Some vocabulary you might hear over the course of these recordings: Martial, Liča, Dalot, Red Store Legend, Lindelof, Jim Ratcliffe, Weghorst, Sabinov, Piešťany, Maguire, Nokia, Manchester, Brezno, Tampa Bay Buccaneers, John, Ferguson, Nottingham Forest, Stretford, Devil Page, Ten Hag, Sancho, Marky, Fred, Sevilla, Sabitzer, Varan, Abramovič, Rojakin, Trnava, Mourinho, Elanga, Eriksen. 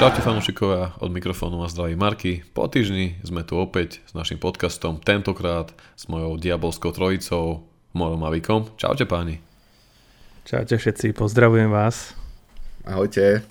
Čaute fanúšikovia, od mikrofónu vás zdraví Marky. Po týždni sme tu opäť s našim podcastom, tentokrát s mojou diabolskou trojicou, Morom a Vykom. Čaute páni. Čaute všetci, pozdravujem vás. Ahojte.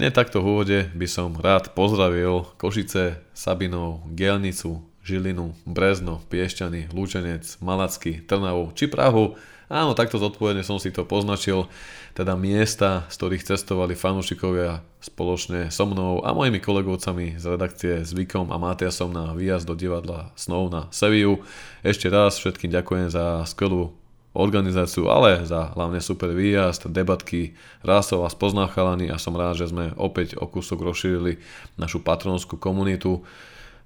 Nie takto v úvode by som rád pozdravil Košice, Sabinov, Gelnicu, Žilinu, Brezno, Piešťany, Lučenec, Malacky, Trnavu či Prahu. Áno, takto zodpovedne som si to poznačil, teda miesta, z ktorých cestovali fanúšikovia spoločne so mnou a mojimi kolegovcami z redakcie Zvykom a Matiasom na výjazd do divadla snov na Sevillu. Ešte raz všetkým ďakujem za skvelú organizáciu, ale za hlavne super výjazd, debatky, rásov a spoznám chalani a som rád, že sme opäť o kúsok rozšírili našu patronskú komunitu.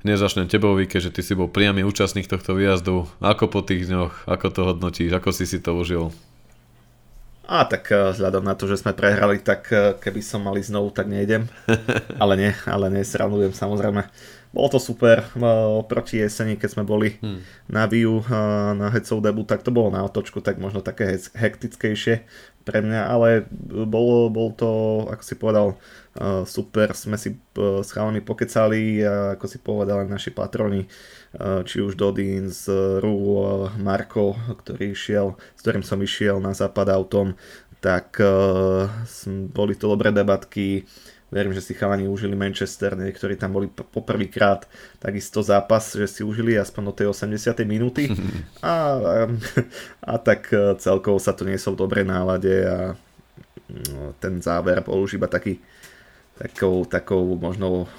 Nezačnem tebou, Víke, že ty si bol priamy účastník tohto výjazdu. Ako po tých dňoch? Ako to hodnotíš? Ako si si to užil? A tak vzhľadom na to, že sme prehrali, tak keby som mal ísť znovu, tak nejdem. Ale nie, srandujem samozrejme. Bolo to super. Proti jeseni, keď sme boli na Viu, na Hecov debu, tak to bolo na otočku, tak možno také hektickejšie pre mňa, ale bol to, ako si povedal, super, sme si s chalami pokecali, ako si povedali naši patroni, či už Dodín z Rú, Marko, s ktorým som išiel na západ autom, tak boli to dobré debatky. Verím, že si chalani užili Manchester, niektorí tam boli poprvýkrát, takisto zápas, že si užili aspoň do tej 80. minúty a tak celkovo sa to niesol v dobrej nálade a ten záver bol už iba takou možno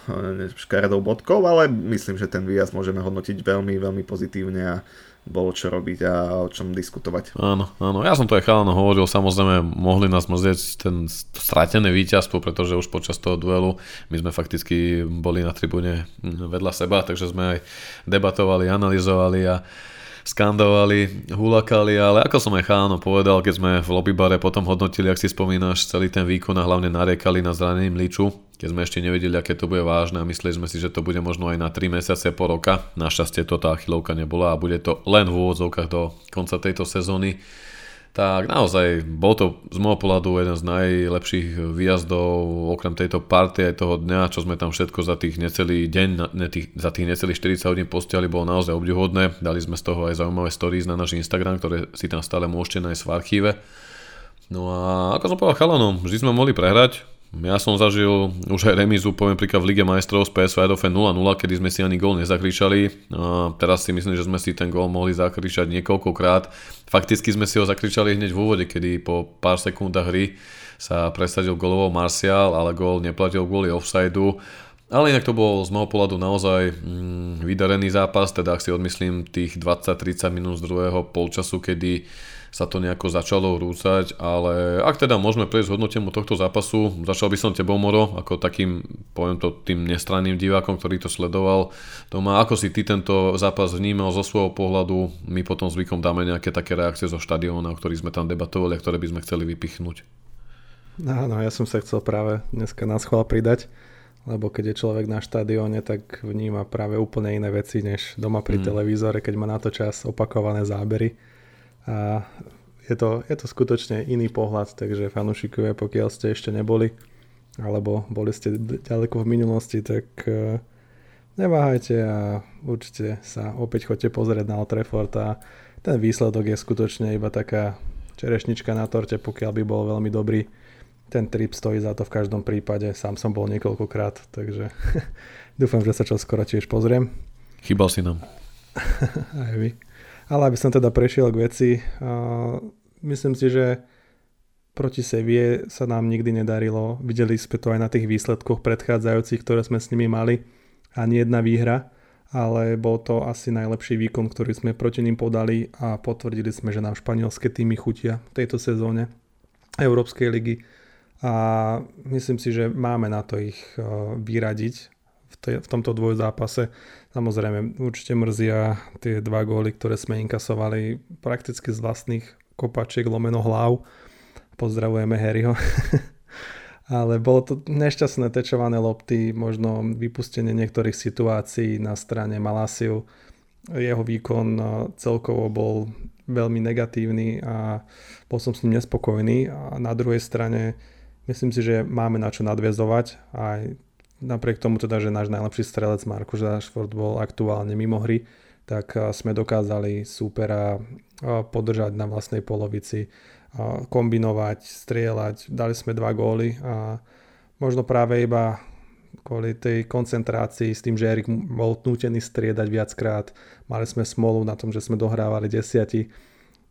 škaredou bodkou, ale myslím, že ten výjazd môžeme hodnotiť veľmi, veľmi pozitívne a bolo čo robiť a o čom diskutovať. Áno, ja som to aj chalano hovoril, samozrejme mohli nás mrzieť ten stratené víťazstvo, pretože už počas toho duelu my sme fakticky boli na tribúne vedľa seba, takže sme aj debatovali, analyzovali a skandovali, hulakali, ale ako som aj chalano povedal, keď sme v lobbybare potom hodnotili, ak si spomínaš, celý ten výkon a hlavne nariekali na zranením Liču, keď sme ešte nevedeli, aké to bude vážne a mysleli sme si, že to bude možno aj na 3 mesiace po roka. Našťastie to tá chylovka nebola a bude to len v úvodzovkách do konca tejto sezóny. Tak naozaj bol to z môjho pohľadu jeden z najlepších výjazdov okrem tejto party aj toho dňa, čo sme tam všetko za tých necelý deň, za tých necelých 40 hodín postiali, bolo naozaj obdivuhodné. Dali sme z toho aj zaujímavé stories na náš Instagram, ktoré si tam stále môžete nájsť v archíve. No a ako som povedal chalanom, vždy sme mohli prehrať. Ja som zažil už aj remizu, poviem príklad v Lige majstrov z PSV Eindhoven 0-0, kedy sme si ani gól nezakričali. Teraz si myslím, že sme si ten gól mohli zakričať niekoľkokrát. Fakticky sme si ho zakričali hneď v úvode, kedy po pár sekúndach hry sa presadil gólovou Martial, ale gól neplatil kvôli offsideu. Ale inak to bol z môjho pohľadu naozaj vydarený zápas, teda ak si odmyslím tých 20-30 minút z druhého polčasu, kedy sa to nejako začalo rúcať, ale ak teda môžeme prejsť hodnoteniu tohto zápasu, začal by som tebou, Moro, ako takým, poviem to, tým nestranným divákom, ktorý to sledoval doma. Ako si ty tento zápas vnímal zo svojho pohľadu? My potom zvykom dáme nejaké také reakcie zo štadióna, o ktorých sme tam debatovali a ktoré by sme chceli vypichnúť. Áno, ja som sa chcel práve dneska na schvál pridať, lebo keď je človek na štadióne, tak vníma práve úplne iné veci, než doma pri televízore, keď má na to čas opakované zábery. A je to skutočne iný pohľad, takže fanúšikovia, pokiaľ ste ešte neboli, alebo boli ste ďaleko v minulosti, tak neváhajte a určite sa opäť chodte pozrieť na Old Trafford a ten výsledok je skutočne iba taká čerešnička na torte, pokiaľ by bol veľmi dobrý. Ten trip stojí za to v každom prípade, sám som bol niekoľkokrát, takže dúfam, že sa čoskoro tiež pozriem. Chýbal si nám. Aj vy. Ale aby som teda prešiel k veci, myslím si, že proti Seville sa nám nikdy nedarilo. Videli sme to aj na tých výsledkoch predchádzajúcich, ktoré sme s nimi mali. Ani jedna výhra, ale bol to asi najlepší výkon, ktorý sme proti nim podali a potvrdili sme, že nám španielské týmy chutia v tejto sezóne Európskej ligy. A myslím si, že máme na to ich vyradiť v tomto dvojzápase. Samozrejme, určite mrzia tie 2 góly, ktoré sme inkasovali prakticky z vlastných kopačiek lomeno hlav. Pozdravujeme Harryho. Ale bolo to nešťastné tečované lopty, možno vypustenie niektorých situácií na strane Malaciu. Jeho výkon celkovo bol veľmi negatívny a bol som s ním nespokojný. A na druhej strane Myslím si, že máme na čo nadväzovať, aj napriek tomu teda, že náš najlepší strelec Marcus Rashford bol aktuálne mimo hry, tak sme dokázali súpera podržať na vlastnej polovici, kombinovať, strieľať, dali sme 2 góly a možno práve iba kvôli tej koncentrácii s tým, že Erik bol nútený striedať viackrát, mali sme smolu na tom, že sme dohrávali 10.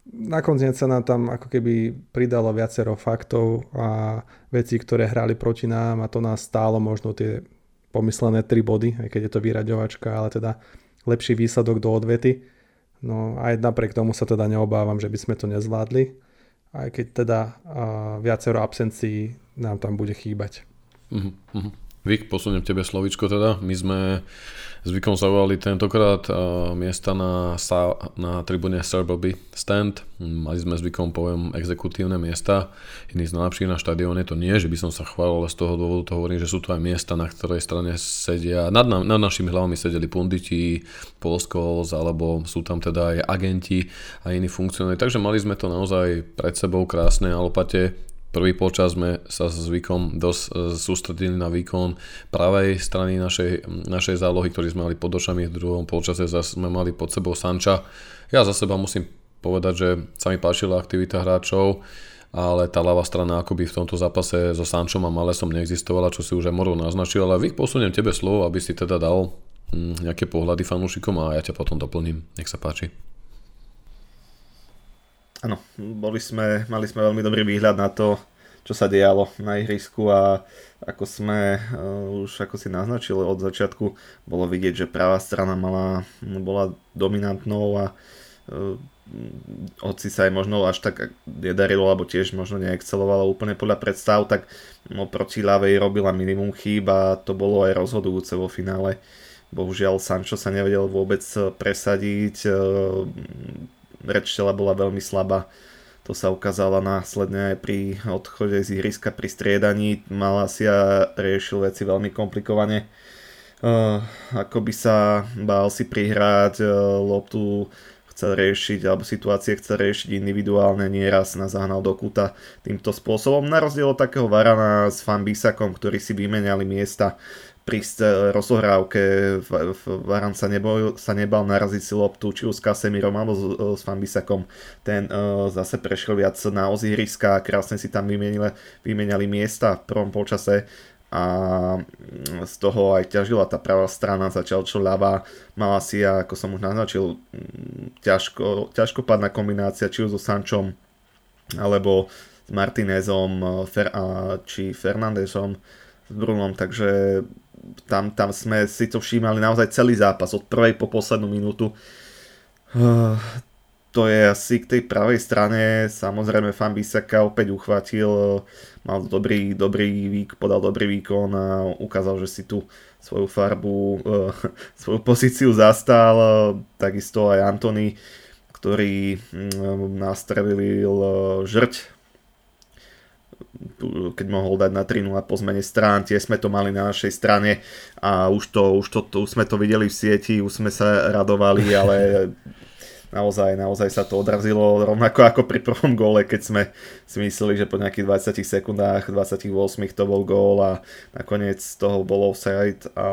Nakoniec sa nám tam ako keby pridalo viacero faktov a vecí, ktoré hrali proti nám, a to nás stálo možno tie pomyslené 3 body, aj keď je to vyraďovačka, ale teda lepší výsledok do odvety. No aj napriek tomu sa teda neobávam, že by sme to nezvládli, aj keď teda viacero absencií nám tam bude chýbať. Vyk, posuniem tebe slovíčko teda. My sme zvykom zaujali tentokrát miesta na tribúne Sir Bobby Stand. Mali sme zvykom, poviem, exekutívne miesta. Iný z najlepších na štadióne to nie, že by som sa chválil, ale z toho dôvodu to hovorím, že sú to aj miesta, na ktorej strane sedia, nad našimi hlavami sedeli punditi, Polskos, alebo sú tam teda aj agenti a iní funkcionári. Takže mali sme to naozaj pred sebou krásne na lopate. Prvý polčas sme sa s Zvykom dosť sústredili na výkon pravej strany našej zálohy, ktorý sme mali pod očami. V druhom polčase zase sme mali pod sebou Sancha. Ja za seba musím povedať, že sa mi páčila aktivita hráčov, ale tá ľavá strana akoby v tomto zápase so Sanchom a Malesom neexistovala, čo si už aj Moro naznačil. Ale Vyk, posuniem tebe slovo, aby si teda dal nejaké pohľady fanúšikom a ja ťa potom doplním. Nech sa páči. Áno, mali sme veľmi dobrý výhľad na to, čo sa dialo na ihrisku, a ako sme už ako si naznačili od začiatku, bolo vidieť, že pravá strana bola dominantnou a hoci sa aj možno až tak nedarilo, alebo tiež možno neexcelovalo úplne podľa predstav, tak proti ľavej robila minimum chýb a to bolo aj rozhodujúce vo finále. Bohužiaľ Sancho sa nevedel vôbec presadiť, reč tela bola veľmi slabá. To sa ukázalo následne aj pri odchode z ihriska, pri striedaní. Malacia riešil veci veľmi komplikovane. Ako by sa bál si prihrať loptu, chcel riešiť, alebo situácie chcel riešiť individuálne, nieraz nás zahnal do kúta týmto spôsobom. Na rozdiel od takého Varana s Fanbiságom, ktorí si vymenali miesta pri rozohrávke. Varan sa nebal naraziť si loptu, či už s Casemirom alebo s Fanbiságom. Ten zase prešiel viac na oz ihriska, krásne si tam vymenali miesta v prvom polčase a z toho aj ťažila tá pravá strana, začal čo ľavá. Malacia, ako som už naznačil, ťažkopádna kombinácia, či už so Sanchom alebo s Martínezom či Fernandezom s Brunom, takže tam sme si to všímali naozaj celý zápas, od prvej po poslednú minútu. To je asi k tej pravej strane. Samozrejme Fanbisága opäť uchvatil, mal podal dobrý výkon a ukázal, že si tu svoju farbu, svoju pozíciu zastal. Takisto aj Antony, ktorý nastrelil žrť, keď mohol dať na 3-0 po zmene strán. Tie sme to mali na našej strane a už sme to videli v sieti, už sme sa radovali, ale naozaj sa to odrazilo, rovnako ako pri prvom góle, keď sme si mysleli, že po nejakých 20 sekundách, 28 to bol gól a nakoniec toho bol offside. A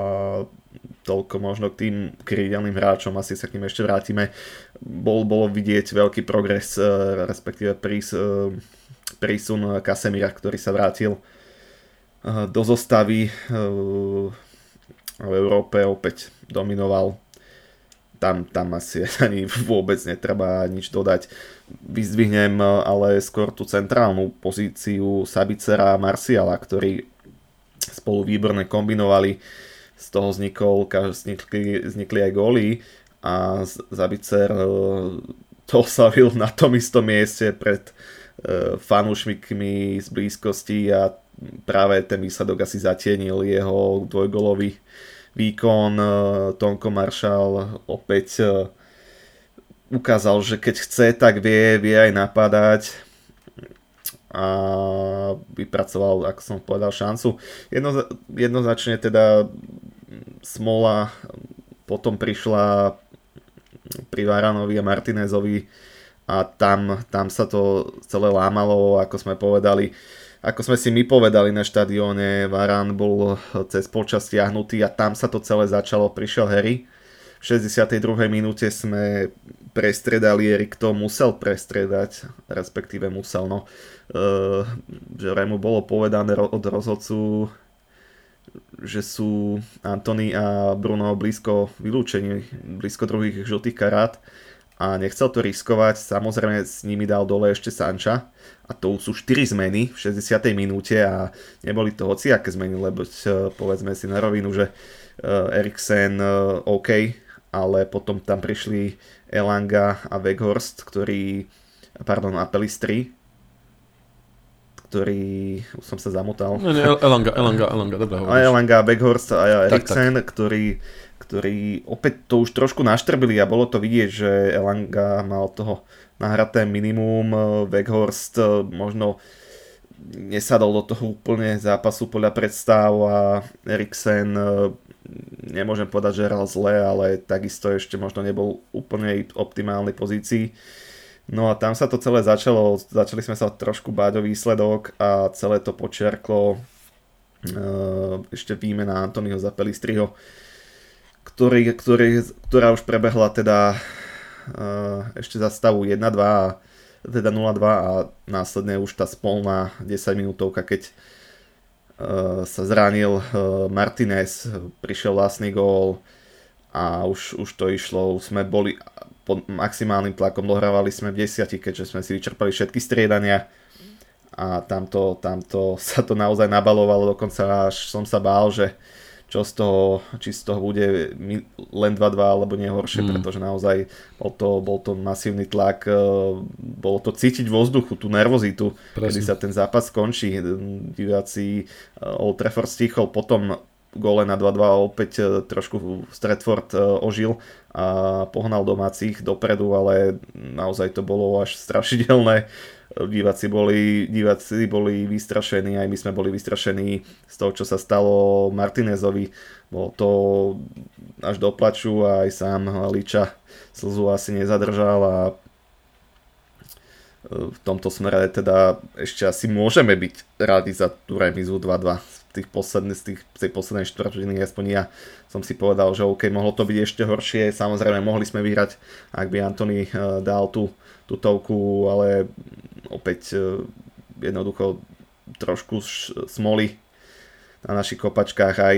toľko možno k tým krídelným hráčom, asi sa k ním ešte vrátime. Bolo vidieť veľký progres, respektíve prísun Casemira, ktorý sa vrátil do zostavy. V Európe opäť dominoval. Tam asi ani vôbec netreba nič dodať. Vyzdvihnem ale skôr tú centrálnu pozíciu Sabitzera a Martiala, ktorí spolu výborne kombinovali. Z toho vznikli aj góly a Sabitzer to oslavil na tom istom mieste pred fanúšikmi z blízkosti a práve ten výsledok asi zatienil jeho dvojgolový výkon. Tonko Marshall opäť ukázal, že keď chce, tak vie aj napadať a vypracoval, ako som povedal, šancu. Jednoznačne teda smola potom prišla pri Varanovi a Martinezovi a tam sa to celé lámalo, ako sme povedali. Ako sme si my povedali na štadióne, Varan bol cez polčas stiahnutý a tam sa to celé začalo. Prišiel Harry. V 62. minúte sme prestredali, Erik to musel prestredať, respektíve musel, no. Že mu bolo povedané od rozhodcu, že sú Antony a Bruno blízko vylúčení, blízko druhých žltých karát a nechcel to riskovať, samozrejme s nimi dal dole ešte Sancha a to sú 4 zmeny v 60. minúte a neboli to hociaké zmeny, lebo povedzme si na rovinu, že Eriksen OK, ale potom tam prišli Elanga a Weghorst, a Pellistri, ktorý, už som sa zamotal. Elanga, dobrá hovoríš. A Elanga, Weghorst a Eriksen, tak. Ktorí opäť to už trošku naštrbili a bolo to vidieť, že Elanga mal toho nahraté minimum, Weghorst možno nesadol do toho úplne zápasu podľa predstav a Eriksen, nemôžem povedať, že hral zle, ale takisto ešte možno nebol úplne optimálnej pozícii. No a tam sa to celé začalo, začali sme sa trošku báť o výsledok a celé to počiarklo ešte výmena Antonyho za Pellistriho, ktorá už prebehla teda ešte za stavu 1-2, teda 0-2 a následne už tá spolná 10 minútovka, keď sa zranil Martínez, prišiel vlastný gól a už to išlo, sme boli pod maximálnym tlakom, dohrávali sme v 10, keďže sme si vyčerpali všetky striedania a tamto sa to naozaj nabalovalo, dokonca až som sa bál, že či z toho bude len 2-2 alebo nie horšie, pretože naozaj bol to masívny tlak, bolo to cítiť vo vzduchu, tú nervozitu, kedy sa ten zápas skončí, diváci Old Trafford stichol, potom gole na 2-2 opäť trošku Stretford ožil a pohnal domácich dopredu, ale naozaj to bolo až strašidelné. Diváci boli vystrašení, aj my sme boli vystrašení z toho, čo sa stalo Martinezovi. Bolo to až do plaču a aj sám Liča slzu asi nezadržal a v tomto smere teda ešte asi môžeme byť rádi za tú remizu 2-2. Z tej poslednej štvrtiny aspoň ja som si povedal, že OK, mohlo to byť ešte horšie. Samozrejme, mohli sme vyhrať, ak by Antony dal tú tutovku, ale opäť jednoducho trošku smoly na našich kopačkách, aj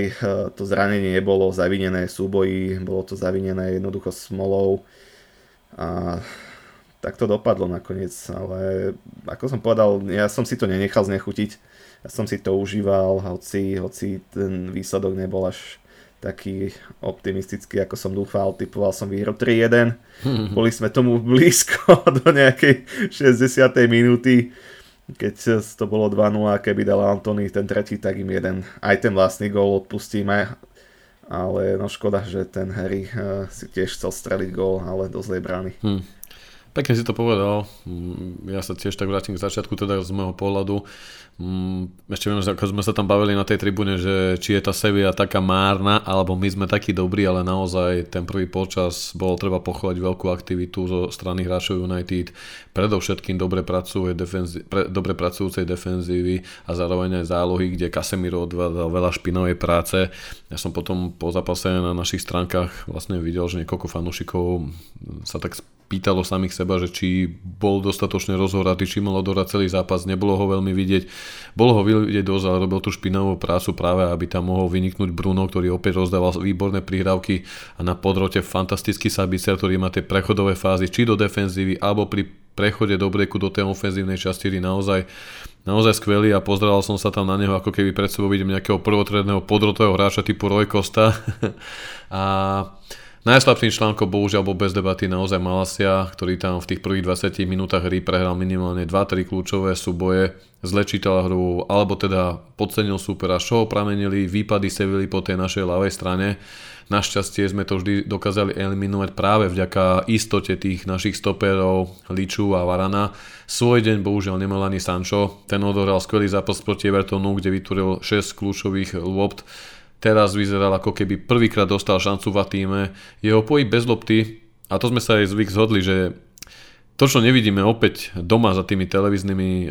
to zranenie bolo zavinené súboji, bolo to zavinené jednoducho smolou a tak to dopadlo nakoniec, ale ako som povedal, ja som si to nenechal znechutiť, ja som si to užíval, hoci ten výsledok nebol až taký optimistický, ako som dúfal, typoval som výhru 3-1, boli sme tomu blízko do nejakej 60. minúty, keď to bolo 2-0, keby dal Antony ten tretí, tak im jeden, aj ten vlastný gól odpustíme, ale no škoda, že ten Harry si tiež chcel streliť gól, ale do zlej brány. Pekne si to povedal, ja sa tiež tak vrátim k začiatku, teda z môjho pohľadu. Ešte viem, že ako sme sa tam bavili na tej tribúne, že či je tá Sevilla taká márna, alebo my sme takí dobrí, ale naozaj ten prvý polčas bol treba pochváliť veľkú aktivitu zo strany hráčov United, predovšetkým dobre pracujúcej defenzívy a zároveň aj zálohy, kde Casemiro odvedal veľa špinavej práce. Ja som potom po zápase na našich stránkach vlastne videl, že niekoľko fanúšikov sa tak pýtalo samých seba, že či bol dostatočne rozhoratý, či mal odorať celý zápas, nebolo ho veľmi vidieť. Bolo ho vidieť dosť, ale robil tú špinavú prácu práve, aby tam mohol vyniknúť Bruno, ktorý opäť rozdával výborné prihrávky a na podrote fantastický Sabitzer, ktorý má tie prechodové fázy, či do defenzívy, alebo pri prechode do breku do tej ofenzívnej časti, naozaj skvelý a pozeral som sa tam na neho, ako keby pred sebou vidím nejakého prvotredného podrotového hráča typu Roy Costa. A najslabším článkom bohužiaľ bol bez debaty naozaj Malacia, ktorý tam v tých prvých 20 minútach hry prehral minimálne 2-3 kľúčové súboje, zle čítal hru, alebo teda podcenil súpera, čo opramenili výpady Sevilly po tej našej ľavej strane. Našťastie sme to vždy dokázali eliminovať práve vďaka istote tých našich stoperov Liču a Varana. Svoj deň bohužiaľ nemal ani Sancho, ten odohral skvelý zápas proti Evertonu, kde vytvoril 6 kľúčových lopt. Teraz vyzeral ako keby prvýkrát dostal šancu v týme. Jeho pohyb bez lopty, a to sme sa aj zvyk zhodli, že To, čo nevidíme opäť doma za tými televíznymi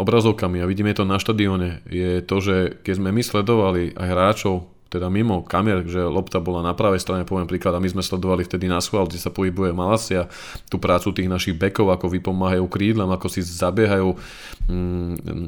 obrazovkami a vidíme to na štadióne, je to, že keď sme my sledovali aj hráčov, teda mimo kamier, že lopta bola na pravej strane, poviem príklad, a my sme sledovali vtedy na schvál, kde sa pohybuje Malacia, tú prácu tých našich bekov, ako vypomáhajú krídlam, ako si zabiehajú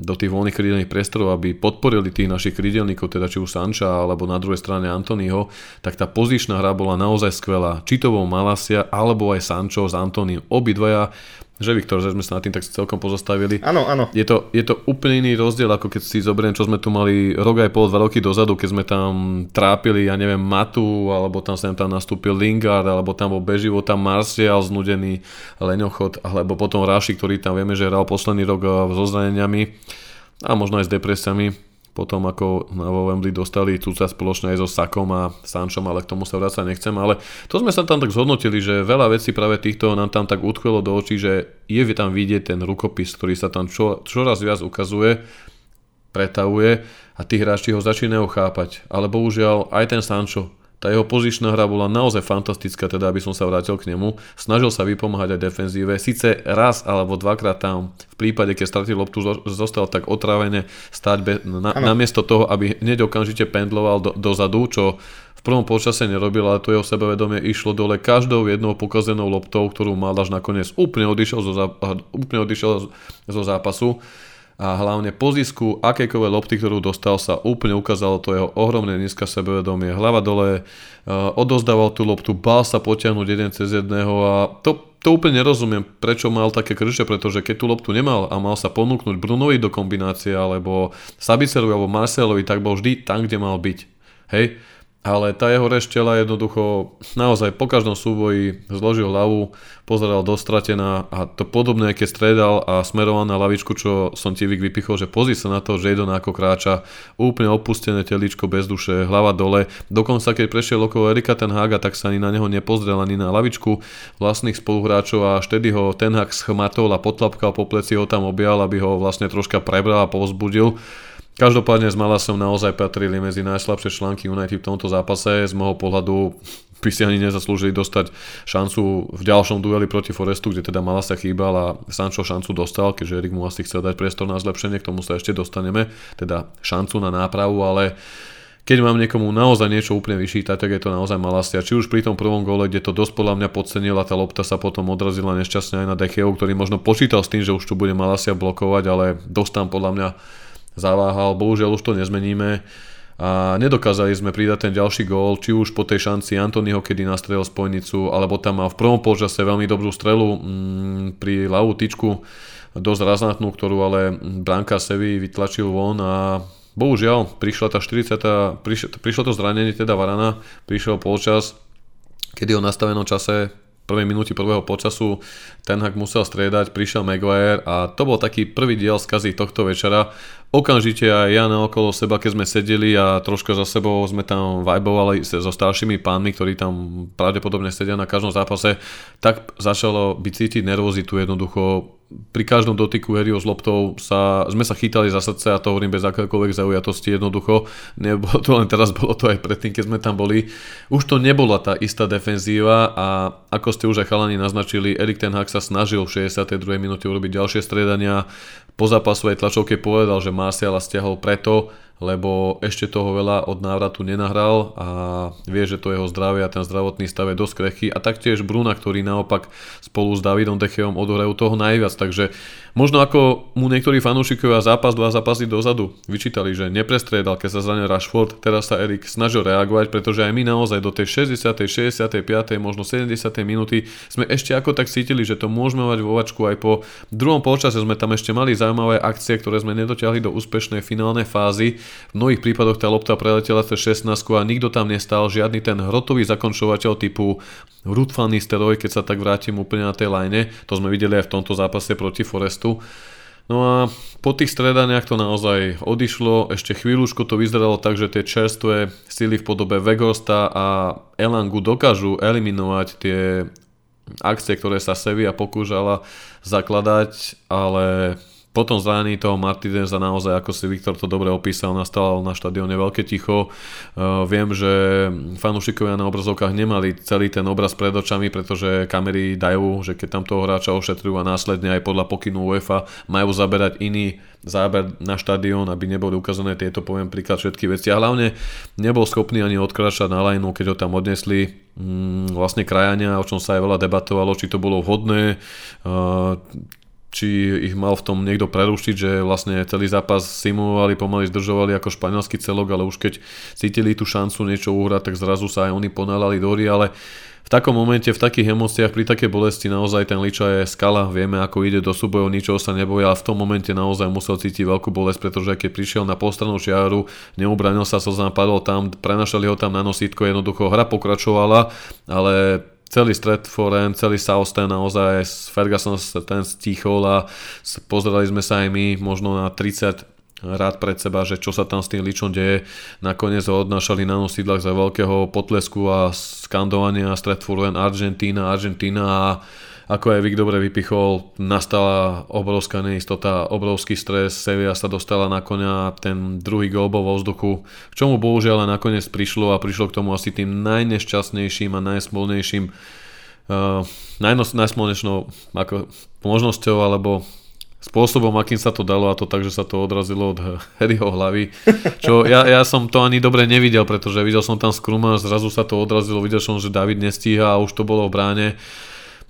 do tých voľných krídelných priestorov, aby podporili tých našich krídelníkov, teda či už Sancha, alebo na druhej strane Antonyho, tak tá pozičná hra bola naozaj skvelá. Či to bol Malacia, alebo aj Sancho s Antonym, obidvaja. Že Viktor, že sme sa nad tým tak celkom pozostavili. Áno, áno. Je to úplne iný rozdiel, ako keď si zoberiem, čo sme tu mali rok aj pol, dva roky dozadu, keď sme tam trápili, ja neviem, Matu, alebo tam sem tam nastúpil Lingard, alebo tam bol beživo, tam Martial znudený leňochod, alebo potom Raši, ktorý tam vieme, že hral posledný rok so zraneniami a možno aj s depresiami. Potom ako na Wembley dostali cuca spoločne aj so Sakom a Sanchom, ale k tomu sa vrácať nechcem. Ale to sme sa tam tak zhodnotili, že veľa vecí práve týchto nám tam tak utkvelo do očí, že je tam vidieť ten rukopis, ktorý sa tam čoraz viac ukazuje, pretavuje a tí hráči ho začínajú chápať. Ale bohužiaľ aj ten Sancho, tá jeho pozičná hra bola naozaj fantastická, teda aby som sa vrátil k nemu. Snažil sa vypomáhať aj defenzíve. Sice raz alebo dvakrát tam v prípade, keď stratil loptu, zostal tak otrávene stáť namiesto toho, aby hneď okamžite pendloval dozadu, čo v prvom polčase nerobil, ale to jeho sebavedomie išlo dole každou jednou pokazenou loptou, ktorú mal, až nakoniec úplne odišiel zo zápasu. A hlavne po zisku akejkoľvek lopty, ktorú dostal, sa úplne ukázalo to jeho ohromné nízke sebavedomie. Hlava dole, odozdával tú loptu, bál sa potiahnuť jeden cez jedného a to úplne nerozumiem, prečo mal také krče, pretože keď tú loptu nemal a mal sa ponúknuť Brunovi do kombinácie alebo Sabitzerovi alebo Marcelovi, tak bol vždy tam, kde mal byť. Hej? Ale tá jeho reštela jednoducho naozaj po každom súboji zložil hlavu, pozeral dostratená a to podobné, keď stredal a smeroval na lavičku, čo som ti vypichol, že pozri sa na to, že Jadon ako kráča, úplne opustené telíčko bez duše, hlava dole. Dokonca keď prešiel okolo Erika Ten Haga, tak sa ani na neho nepozrel, ani na lavičku vlastných spoluhráčov a vtedy ho Ten Hag schmatol a potlapkal po pleci, ho tam objal, aby ho vlastne troška prebral a povzbudil. Každopádne s Malaciom naozaj patrili medzi najslabšie články United v tomto zápase. Z môjho pohľadu by si ani nezaslúžili dostať šancu v ďalšom dueli proti Forestu, kde teda Malacia chýbal a Sancho šancu dostal, keďže Erik mu asi chcel dať priestor na zlepšenie, k tomu sa ešte dostaneme, teda šancu na nápravu, ale keď mám niekomu naozaj niečo úplne vyšítať, tak je to naozaj Malacia. Či už pri tom prvom gole, kde to dosť podľa mňa podcenila, tá lopta sa potom odrazila nešťastne aj na Decheho, ktorý možno počítal s tým, že už tu bude Malacia blokovať, ale dosť tam podľa mňa zaváhal, bohužiaľ už to nezmeníme a nedokázali sme pridať ten ďalší gól, či už po tej šanci Antonyho, kedy nastrelil spojnicu, alebo tam mal v prvom polčase veľmi dobrú strelu pri ľavú tyčku, dosť raznatnú, ktorú ale bránka Sevilly vytlačil von a bohužiaľ prišla tá 40, prišlo to zranenie teda Varana, prišiel polčas, kedy o nastavenom čase prvej minúti prvého počasu Ten Hag musel striedať, prišiel Maguire a to bol taký prvý diel skazy tohto večera. Okamžite aj ja naokolo seba, keď sme sedeli a troška za sebou sme tam vibovali so staršími pánmi, ktorí tam pravdepodobne sedia na každom zápase, tak začalo byť cítiť nervozitu jednoducho. Pri každom dotyku Harryho s loptou sme sa chytali za srdce a to hovorím bez akékoľvek zaujatosti jednoducho. Nebolo to len teraz, bolo to aj predtým, keď sme tam boli. Už to nebola tá istá defenzíva a ako ste už aj chalani naznačili, Erik ten Hag sa snažil v 62. minúte urobiť ďalšie striedania. Po zápasovej tlačovke povedal, že Martiala stiahol preto, lebo ešte toho veľa od návratu nenahral a vie, že to jeho zdravie a ten zdravotný stav je dosť krehký a taktiež Bruna, ktorý naopak spolu s Davidom Dechejom odohrajú toho najviac, takže možno ako mu niektorí fanúšikovia zápas, dva zápasy dozadu vyčítali, že neprestriedal, keď sa zranil Rashford, teraz sa Erik snažil reagovať, pretože aj my naozaj do tej 60., 65., možno 70. minúty sme ešte ako tak cítili, že to môžeme mať vo vačku, aj po druhom polčase sme tam ešte mali zaujímavé akcie, ktoré sme nedotiahli do úspešnej finálnej fázy. V mnohých prípadoch tá lopta preletela cez 16 a nikto tam nestal, žiadny ten hrotový zakončovateľ typu Ruud van Nistelrooy, keď sa tak vrátim úplne na tej line, to sme videli aj v tomto zápase proti Forestu. No a po tých stredaniach to naozaj odišlo, ešte chvíľučko to vyzeralo tak, že tie čerstvé síly v podobe Weghorsta a Elangu dokážu eliminovať tie akcie, ktoré sa Sevilla pokúšala zakladať, ale Potom zranení toho Martíneza naozaj, ako si Viktor to dobre opísal, nastalo na štadióne veľké ticho. Viem, že fanúšikovia na obrazovkách nemali celý ten obraz pred očami, pretože kamery dajú, že keď tam toho hráča ošetrujú a následne aj podľa pokynu UEFA majú zaberať iný záber na štadión, aby neboli ukázané tieto, poviem príklad, všetky veci. A hlavne nebol schopný ani odkračať na lajnu, keď ho tam odnesli vlastne krajania, o čom sa aj veľa debatovalo, či to bolo vhodné, či ich mal v tom niekto prerušiť, že vlastne celý zápas simulovali, pomaly zdržovali ako španielský celok, ale už keď cítili tú šancu niečo uhrať, tak zrazu sa aj oni ponáľali do hry, ale v takom momente, v takých emóciách, pri takej bolesti naozaj ten Liča je skala, vieme ako ide do súbojov, ničoho sa neboja, ale v tom momente naozaj musel cítiť veľkú bolesť, pretože keď prišiel na polstrannú čiaru, neubránil sa, slzám padol tam, prenašali ho tam na nosítko, jednoducho hra pokračovala, ale celý Stretford, celý Southend naozaj Ferguson ten stichol a pozerali sme sa aj my možno na 30 rád pred seba, že čo sa tam s tým Ličom deje. Nakoniec ho odnášali na nosídlach za veľkého potlesku a skandovania Stretford, Argentína, Argentína a ako aj Vík dobre vypichol, nastala obrovská neistota, obrovský stres, Sevilla sa dostala na koňa, ten druhý gól bol vo vzduchu, k čomu bohužiaľ nakoniec prišlo a prišlo k tomu asi tým najnešťastnejším a najsmolnejším najsmolnejšou možnosťou alebo spôsobom, akým sa to dalo, a to tak, že sa to odrazilo od Harryho hlavy, čo ja som to ani dobre nevidel, pretože videl som tam skruma, zrazu sa to odrazilo, videl som, že David nestíha a už to bolo v bráne.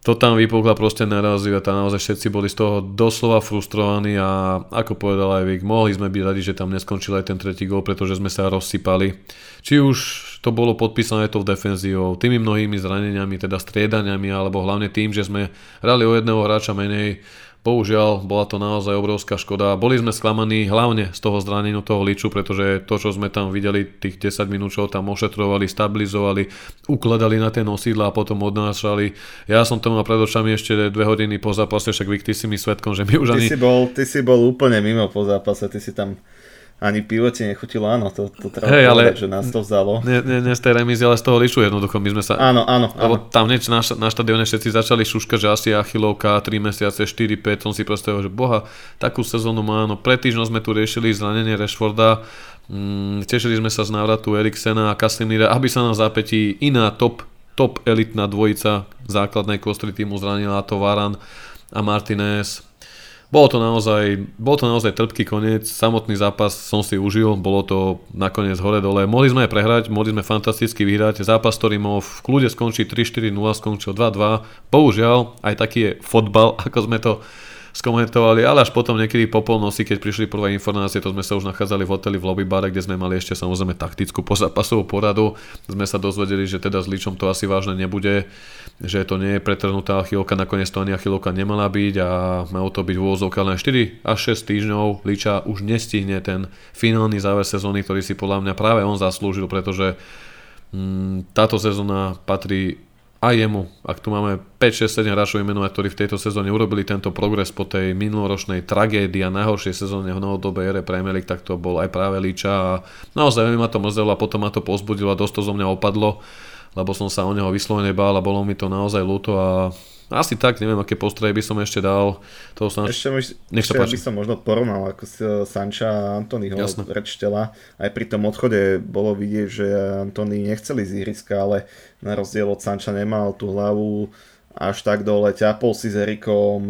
To tam vypukla proste narazivá, tá naozaj všetci boli z toho doslova frustrovaní a ako povedal aj Vík, mohli sme byť radi, že tam neskončil aj ten tretí gól, pretože sme sa rozsypali. Či už to bolo podpísané to v defenzívou, tými mnohými zraneniami, teda striedaniami, alebo hlavne tým, že sme hrali o jedného hráča menej. Bohužiaľ, bola to naozaj obrovská škoda. Boli sme sklamaní hlavne z toho zranenia toho Liču, pretože to, čo sme tam videli, tých 10 minút, čo tam ošetrovali, stabilizovali, ukladali na tie nosídla a potom odnášali. Ja som to mal pred očami ešte 2 hodiny po zápase, však Vík, ty si mi svedkom, že my už ani... Ty si bol úplne mimo po zápase, ty si tam... Ani pivo ti nechutilo, áno, to treba povedať, že nás to vzalo. Nie z tej remízy, ale z toho Liču jednoducho, my sme sa... Áno. Lebo tam niečo na štadióne všetci začali šuškať, že asi Achillovka, 3 mesiace, 4-5, som si predstavil, že boha, takú sezónu má, no pred týždňom sme tu riešili zranenie Rashforda, tešili sme sa z návratu Eriksena a Casemira, aby sa nám zápätí iná top elitná dvojica základnej kostry týmu zranila, to Varan a Martínez. Bol to naozaj trpký koniec, samotný zápas som si užil, bolo to nakoniec hore-dole. Mohli sme aj prehrať, mohli sme fantasticky vyhrať, zápas, ktorý mohol v kľude skončiť 3-4-0, skončil 2-2. Bohužiaľ, aj taký je fotbal, ako sme to skomentovali, ale až potom niekedy po polnoci, keď prišli prvé informácie, to sme sa už nachádzali v hoteli v lobby bare, kde sme mali ešte samozrejme taktickú pozápasovú poradu, sme sa dozvedeli, že teda s Ličom to asi vážne nebude, že to nie je pretrhnutá Achillovka, nakoniec to ani Achillovka nemala byť a malo to byť v úvodzovke len 4 až 6 týždňov. Liča už nestihne ten finálny záver sezóny, ktorý si podľa mňa práve on zaslúžil, pretože táto sezóna patrí aj jemu. Ak tu máme 5-6-7 hráčov imenovať, ktorí v tejto sezóne urobili tento progres po tej minuloročnej tragédii a najhoršej sezóne v novodobej ére Premier League, tak to bol aj práve Liča a naozaj mi ma to mrzelo a potom ma to pozbudilo a dosť to zo mňa opadlo, lebo som sa o neho vyslovene bál a bolo mi to naozaj ľúto a asi tak, neviem, aké postreje by som ešte dal. Ešte by som možno porovnal ako Sancha a Antonyho Redštela. Aj pri tom odchode bolo vidieť, že Antony nechceli z ihriska, ale na rozdiel od Sancha nemal tú hlavu až tak dole, ťapol si s Erikom,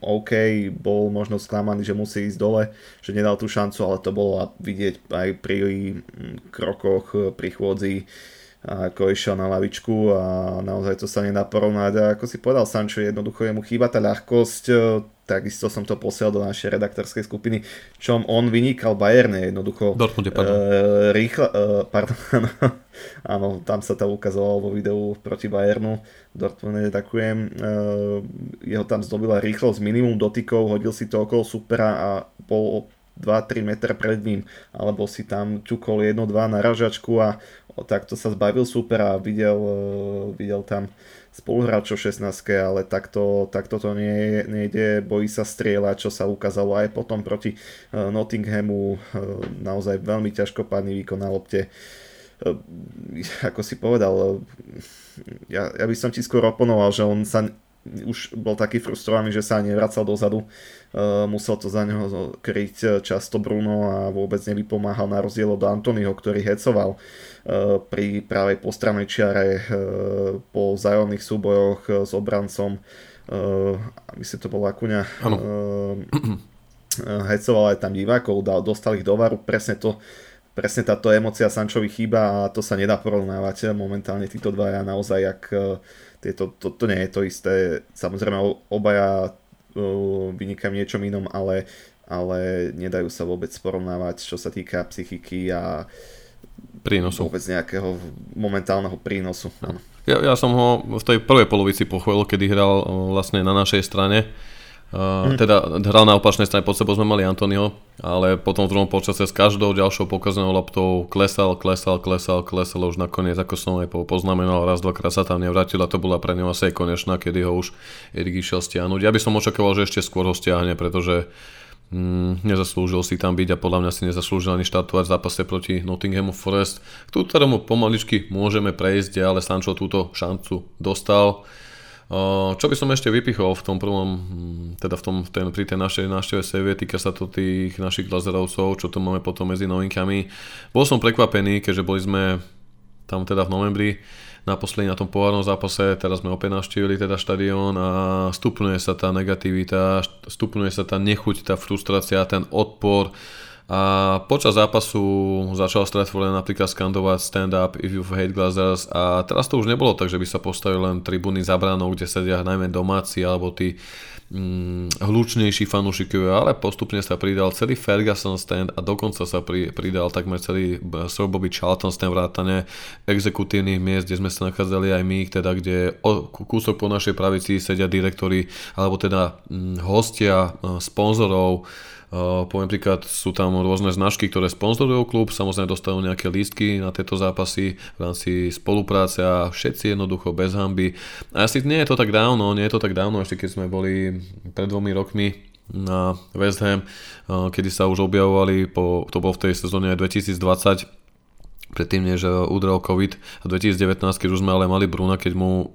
OK, bol možno sklamaný, že musí ísť dole, že nedal tú šancu, ale to bolo vidieť aj pri krokoch, pri chôdzi, ako išiel na lavičku a naozaj to sa nedá porovnať a ako si povedal Sancho, jednoducho jemu chýba tá ľahkosť, takisto som to posielal do našej redaktorskej skupiny, čom on vynikal Bayerne jednoducho rýchle, áno, tam sa to ukazovalo vo videu proti Bayernu, Dortmunde ďakujem, jeho tam zdobila rýchlosť, minimum dotykov, hodil si to okolo supera a bol 2-3 metra pred ním, alebo si tam ťukol 1-2 na ražačku a takto sa zbavil supera a videl tam spoluhráčov 16-ke, ale takto to nejde, bojí sa strieľať, čo sa ukázalo aj potom proti Nottinghamu, naozaj veľmi ťažkopádny výkon na lopte. Ako si povedal, ja by som ti skôr oponoval, že on sa už bol taký frustrovaný, že sa nevracal dozadu. Musel to za neho kryť často Bruno a vôbec nevypomáhal, na rozdiel od Antonyho, ktorý hecoval pri pravej postranej čiare po vzájomných súbojoch s obrancom. Myslím, to bol Akuňa. Hecoval aj tam divákov, dostal ich do varu. Presne táto emócia Sančovi chýba a to sa nedá porovnávať. Momentálne títo dvaja naozaj to nie je to isté. Samozrejme obaja vynikajú niečom inom, ale nedajú sa vôbec porovnávať, čo sa týka psychiky a prínosu. Vôbec nejakého momentálneho prínosu. Ja som ho v tej prvej polovici pochválil, kedy hral vlastne na našej strane. Teda hral na opačnej strane, pod sebou sme mali Antonyho, ale potom v druhom polčase s každou ďalšou pokazenou loptou klesal už nakoniec, ako som aj poznamenal, raz, dvakrát sa tam nevrátil a to bola pre neho asi konečná, kedy ho už Erik išiel stiahnuť. Ja by som očakával, že ešte skôr ho stiahne, pretože nezaslúžil si tam byť a podľa mňa si nezaslúžil ani štartovať v zápase proti Nottinghamu Forest, ktorému pomaličky môžeme prejsť, ale Sancho túto šancu dostal. Čo by som ešte vypichol v tom prvom, teda pri tej našej návšteve Seville, týka sa to tých našich glazerovcov, čo tu máme potom medzi novinkami. Bol som prekvapený, keďže boli sme tam teda v novembri naposledy na tom pohárnom zápase, teraz sme opäť navštívili teda štadión a stupňuje sa tá negativita, stupňuje sa tá nechuť, tá frustrácia, ten odpor. A počas zápasu začal Stretford napríklad skandovať stand up if you hate Glazers a teraz to už nebolo tak, že by sa postavili len tribúny za bránou, kde sedia najmä domáci alebo tí hlučnejší fanúšikovia, ale postupne sa pridal celý Ferguson stand a dokonca sa pridal takmer celý Sir Bobby Charlton stand, vrátane exekutívnych miest, kde sme sa nachádzali aj my, teda kde kúsok po našej pravici sedia direktori alebo teda hostia sponzorov. Poviem príklad, sú tam rôzne značky, ktoré sponzorujú klub, samozrejme dostanú nejaké lístky na tieto zápasy v rámci spolupráce a všetci jednoducho bez hanby. A asi nie je to tak dávno, ešte keď sme boli pred 2 rokmi na West Ham, kedy sa už objavovali, to bol v tej sezóne 2020, predtým než udrel COVID, a 2019, keď už sme ale mali Bruna, keď mu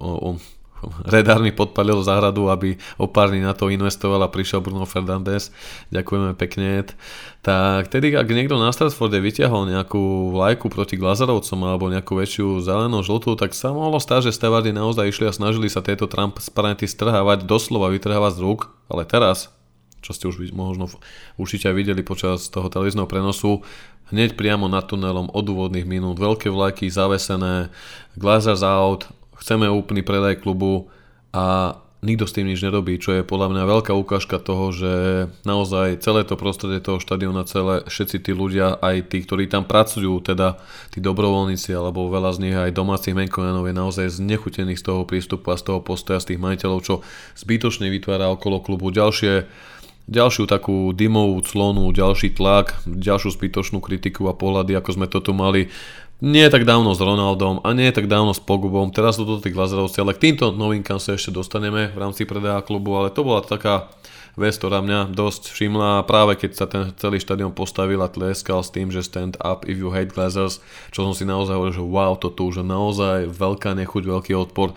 Redár mi podpalil záhradu, aby o pár dní na to investoval a prišiel Bruno Fernández. Ďakujeme pekne. Tak tedy, ak niekto na Stratforde vyťahol nejakú vlajku proti Glazerovcom alebo nejakú väčšiu zelenú, žltú, tak sa mohlo stáť, že stevardy naozaj išli a snažili sa tieto transparenty strhávať, doslova vytrhávať z rúk. Ale teraz, čo ste už možno určite aj videli počas toho televízneho prenosu, hneď priamo nad tunelom od úvodných minút veľké vlajky zavesené, Glazers out, chceme úplný predaj klubu a nikto s tým nič nerobí, čo je podľa mňa veľká ukážka toho, že naozaj celé to prostredie toho štadióna, celé všetci tí ľudia, aj tí, ktorí tam pracujú, teda tí dobrovoľníci alebo veľa z nich aj domácich menkojanov je naozaj znechutených z toho prístupu a z toho postoja, z tých majiteľov, čo zbytočne vytvára okolo klubu ďalšiu takú dymovú clonu, ďalší tlak, ďalšiu zbytočnú kritiku a pohľady, ako sme to tu mali nie tak dávno s Ronaldom a nie tak dávno s Pogubom, teraz sú to tí Glazerovci, ale k týmto novinkám sa ešte dostaneme v rámci predaja klubu, ale to bola taká vec, ktorá mňa dosť všimla, práve keď sa ten celý štadión postavil a tleskal s tým, že stand up if you hate Glazers, čo som si naozaj hovoril, že wow, toto už je naozaj veľká nechuť, veľký odpor.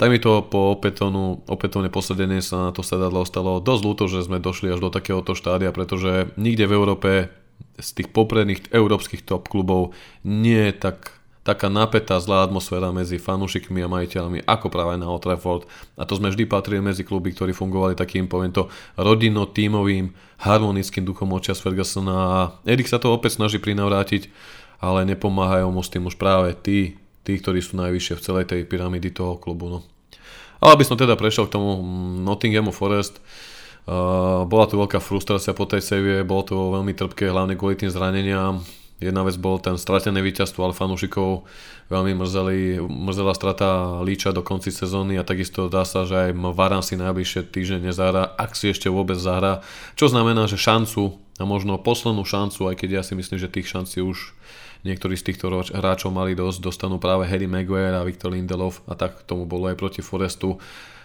Tak mi to po opätovne posadenie sa na to sedadlo stalo dosť ľúto, že sme došli až do takéhoto štádia, pretože nikde v Európe z tých popredných európskych top klubov nie je taká napätá zlá atmosféra medzi fanúšikmi a majiteľmi ako práve na Old Trafford, a to sme vždy patrili medzi kluby, ktorí fungovali takým, poviem to, rodinno-tímovým harmonickým duchom od čas Fergusona, a Erik sa to opäť snaží prinavrátiť, ale nepomáhajú mu s tým už práve tí, ktorí sú najvyššie v celej tej pyramídy toho klubu, no. Ale aby som teda prešiel k tomu Nottinghamu Forest, bola tu veľká frustrácia po tej Seville, bolo to veľmi trpké, hlavne kvôli tým zraneniam. Jedna vec bol ten stratené víťazstvo, ale fanúšikov veľmi mrzela strata Liča do konca sezóny a takisto dá sa, že aj Varan si najbližšie týždne nezahra, ak si ešte vôbec zahra, čo znamená, že šancu, a možno poslednú šancu, aj keď ja si myslím, že tých šancí už niektorí z týchto hráčov mali dosť, dostanú práve Harry Maguire a Viktor Lindelof, a tak tomu bolo aj proti Forestu,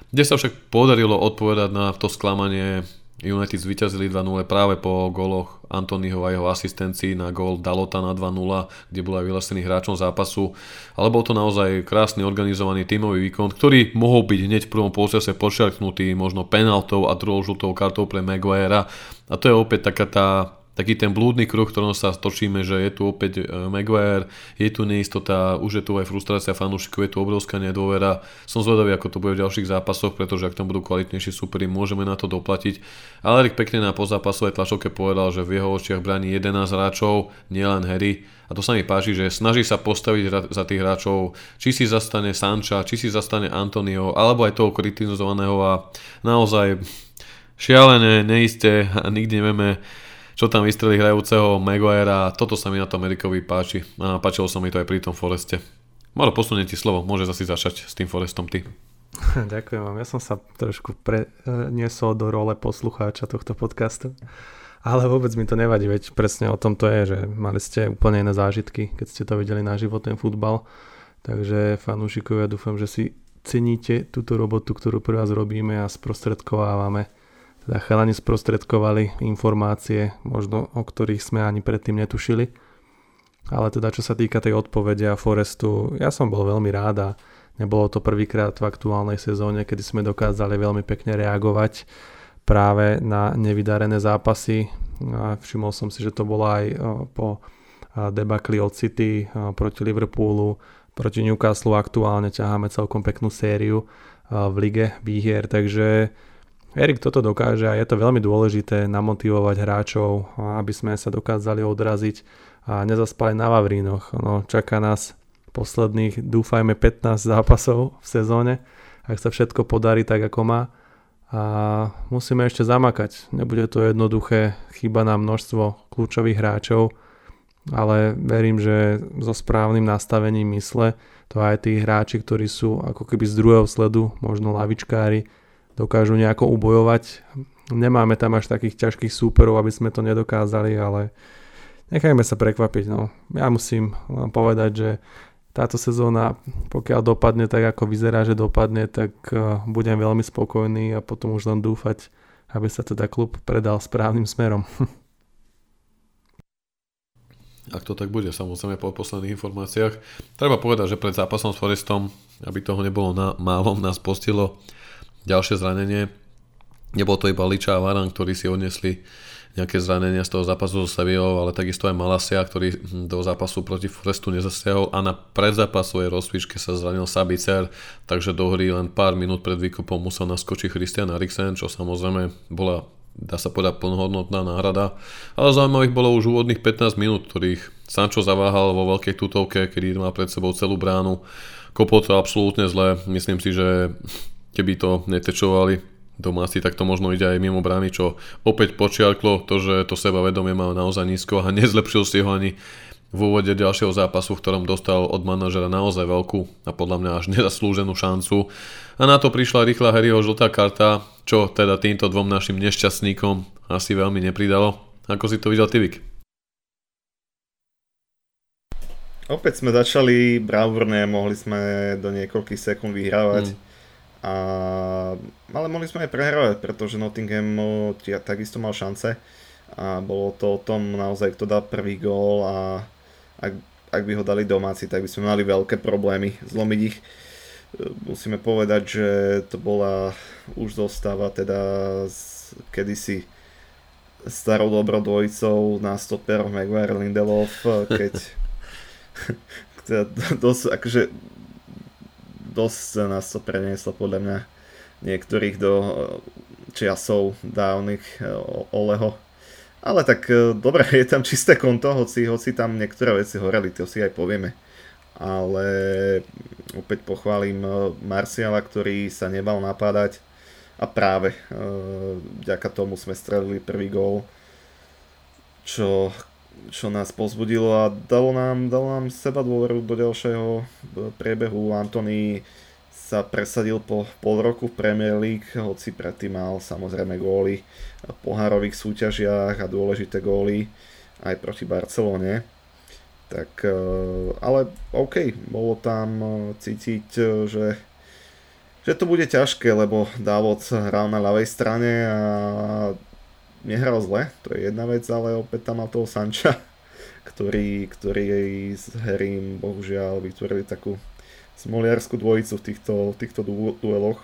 kde sa však podarilo odpovedať na to sklamanie United zvíťazili 2-0 práve po góloch Antonyho a jeho asistencii na gól Dalota na 2-0, kde bol aj vyhlásený hráčom zápasu. Ale bol to naozaj krásny organizovaný tímový výkon, ktorý mohol byť hneď v prvom polčase počiarknutý možno penaltou a druhou žltou kartou pre Maguirea. A to je opäť taký ten blúdny kruh, ktorom sa točíme, že je tu opäť Maguire, je tu neistota, už je tu aj frustrácia fanúšikov, je tu obrovská nedôvera. Som zvedavý, ako to bude v ďalších zápasoch, pretože ak tam budú kvalitnejší súperi, môžeme na to doplatiť. Ale Erik pekne na pozápasovej tlačovke povedal, že v jeho očiach bráni 11 hráčov, nielen Harry. A to sa mi páči, že snaží sa postaviť za tých hráčov, či si zastane Sancha, či si zastane Antonio, alebo aj toho kritizovaného a naozaj šialené, neisté a nikdy nevieme, čo tam vystrelí hrajúceho Maguirea. Toto sa mi na tom Erikovi páči a páčilo sa mi to aj pri tom Foreste. Moro, posunie ti slovo, môžeš asi začať s tým Forestom ty. Ďakujem vám, ja som sa trošku preniesol do role poslucháča tohto podcastu, ale vôbec mi to nevadí, veď presne o tom to je, že mali ste úplne iné zážitky, keď ste to videli naživo, ten futbal, takže fanúšikovia, dúfam, že si ceníte túto robotu, ktorú pre vás robíme a sprostredkovávame. Teda chalani sprostredkovali informácie, možno o ktorých sme ani predtým netušili. Ale teda čo sa týka tej odpovede a Forestu, ja som bol veľmi rád a nebolo to prvýkrát v aktuálnej sezóne, kedy sme dokázali veľmi pekne reagovať práve na nevydarené zápasy. A všimol som si, že to bolo aj po debakli od City proti Liverpoolu, proti Newcastle aktuálne ťaháme celkom peknú sériu v lige výhier, takže Erik toto dokáže a je to veľmi dôležité namotivovať hráčov, aby sme sa dokázali odraziť a nezaspali na Vavrínoch. No, čaká nás posledných, dúfajme, 15 zápasov v sezóne. Ak sa všetko podarí tak, ako má. A musíme ešte zamakať. Nebude to jednoduché, chýba nám množstvo kľúčových hráčov, ale verím, že so správnym nastavením mysle to aj tí hráči, ktorí sú ako keby z druhého sledu, možno lavičkári, dokážu nejako ubojovať. Nemáme tam až takých ťažkých súperov, aby sme to nedokázali, ale nechajme sa prekvapiť. No. Ja musím povedať, že táto sezóna, pokiaľ dopadne tak, ako vyzerá, že dopadne, tak budem veľmi spokojný a potom už len dúfať, aby sa teda klub predal správnym smerom. Ak to tak bude, samozrejme po posledných informáciách. Treba povedať, že pred zápasom s Forestom, aby toho nebolo málo, nás postilo ďalšie zranenie. Nebolo to iba Liča a Varan, ktorí si odnesli nejaké zranenia z toho zápasu so Sevillou, ale takisto aj Malacia, ktorý do zápasu proti Forestu nezasiahol a na predzápasovej rozcvičke sa zranil Sabitzer, takže do hry len pár minút pred výkupom musel naskočiť Christian Eriksen, čo samozrejme bola, dá sa povedať, plnohodnotná náhrada. Ale zaujímavých bolo už úvodných 15 minút, ktorých Sancho zaváhal vo veľkej tutovke, kedy mal pred sebou celú bránu. Kopol to absolútne zle, myslím si, že keby to netečovali domáci, tak to možno ide aj mimo brány, čo opäť počiarklo to, že to sebavedomie mal naozaj nízko a nezlepšil si ho ani v úvode ďalšieho zápasu, v ktorom dostal od manažera naozaj veľkú a podľa mňa až nezaslúženú šancu. A na to prišla rýchla Harryho žltá karta, čo teda týmto dvom našim nešťastníkom asi veľmi nepridalo. Ako si to videl ty, Vik? Opäť sme začali bravúrne, mohli sme do niekoľkých sekúnd vyhrávať. Ale mohli sme aj prehrávať, pretože Nottingham takisto mal šance a bolo to o tom naozaj, kto dá prvý gól a ak by ho dali domáci, tak by sme mali veľké problémy zlomiť ich. Musíme povedať, že to bola už dostáva teda kedysi starou dobrou dvojicou na stoperoch Maguire Lindelof, keď akože dosť nás to prenieslo podľa mňa niektorých do čiasov dávnych Oleho. Ale tak dobre, je tam čisté konto, hoci tam niektoré veci horeli, to si aj povieme. Ale opäť pochválim Martiala, ktorý sa nebal napádať a práve vďaka tomu sme strelili prvý gól, čo nás povzbudilo a dalo nám seba dôveru do ďalšieho priebehu. Antony sa presadil po pol roku v Premier League, hoci predtým mal samozrejme góly v pohárových súťažiach a dôležité góly aj proti Barcelone. Tak, ale OK, bolo tam cítiť, že to bude ťažké, lebo Dalot hral na ľavej strane a nehral zle, to je jedna vec, ale opäť tam má toho Sancha, ktorý s Harrym bohužiaľ vytvorili takú smoliarskú dvojicu v týchto dueloch.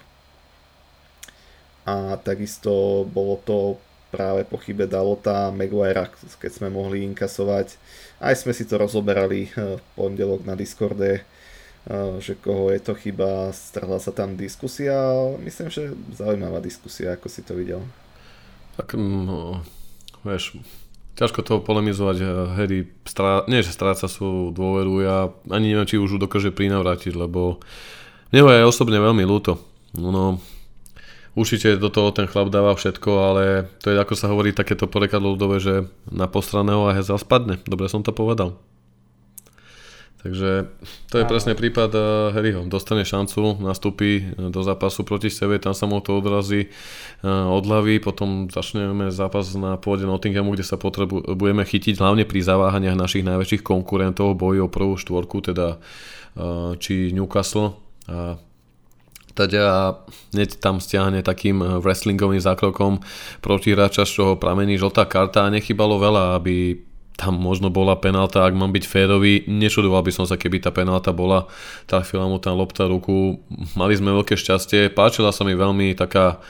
A takisto bolo to práve po chybe Dalota a Maguirea, keď sme mohli inkasovať. Aj sme si to rozoberali v pondelok na Discorde, že koho je to chyba, strhla sa tam diskusia. Myslím, že zaujímavá diskusia, ako si to videl. Tak, vieš, ťažko toho polemizovať. Harry nie, že stráca svoju dôveru, ja ani neviem, či už ju dokáže prinavrátiť, lebo mne je osobne veľmi ľúto. No, určite do toho ten chlap dáva všetko, ale to je, ako sa hovorí, takéto porekadlo ľudové, že na postraného a hezal spadne. Dobre som to povedal. Takže to je presne prípad Harryho. Dostane šancu, nastúpi do zápasu proti sebe, tam sa mu to odrazí od hlavy, potom začneme zápas na pôde Nottinghamu, kde sa budeme chytiť hlavne pri zaváhaniach našich najväčších konkurentov boji o prvú štvorku, teda či Newcastle. A teda hneď tam stiahne takým wrestlingovým zákrokom protihráča, z čoho pramení žltá karta a nechybalo veľa, aby tam možno bola penálta, ak mám byť férový. Nečudoval by som sa, keby tá penálta bola. Trafila mu tam lopta ruku. Mali sme veľké šťastie. Páčila sa mi veľmi taká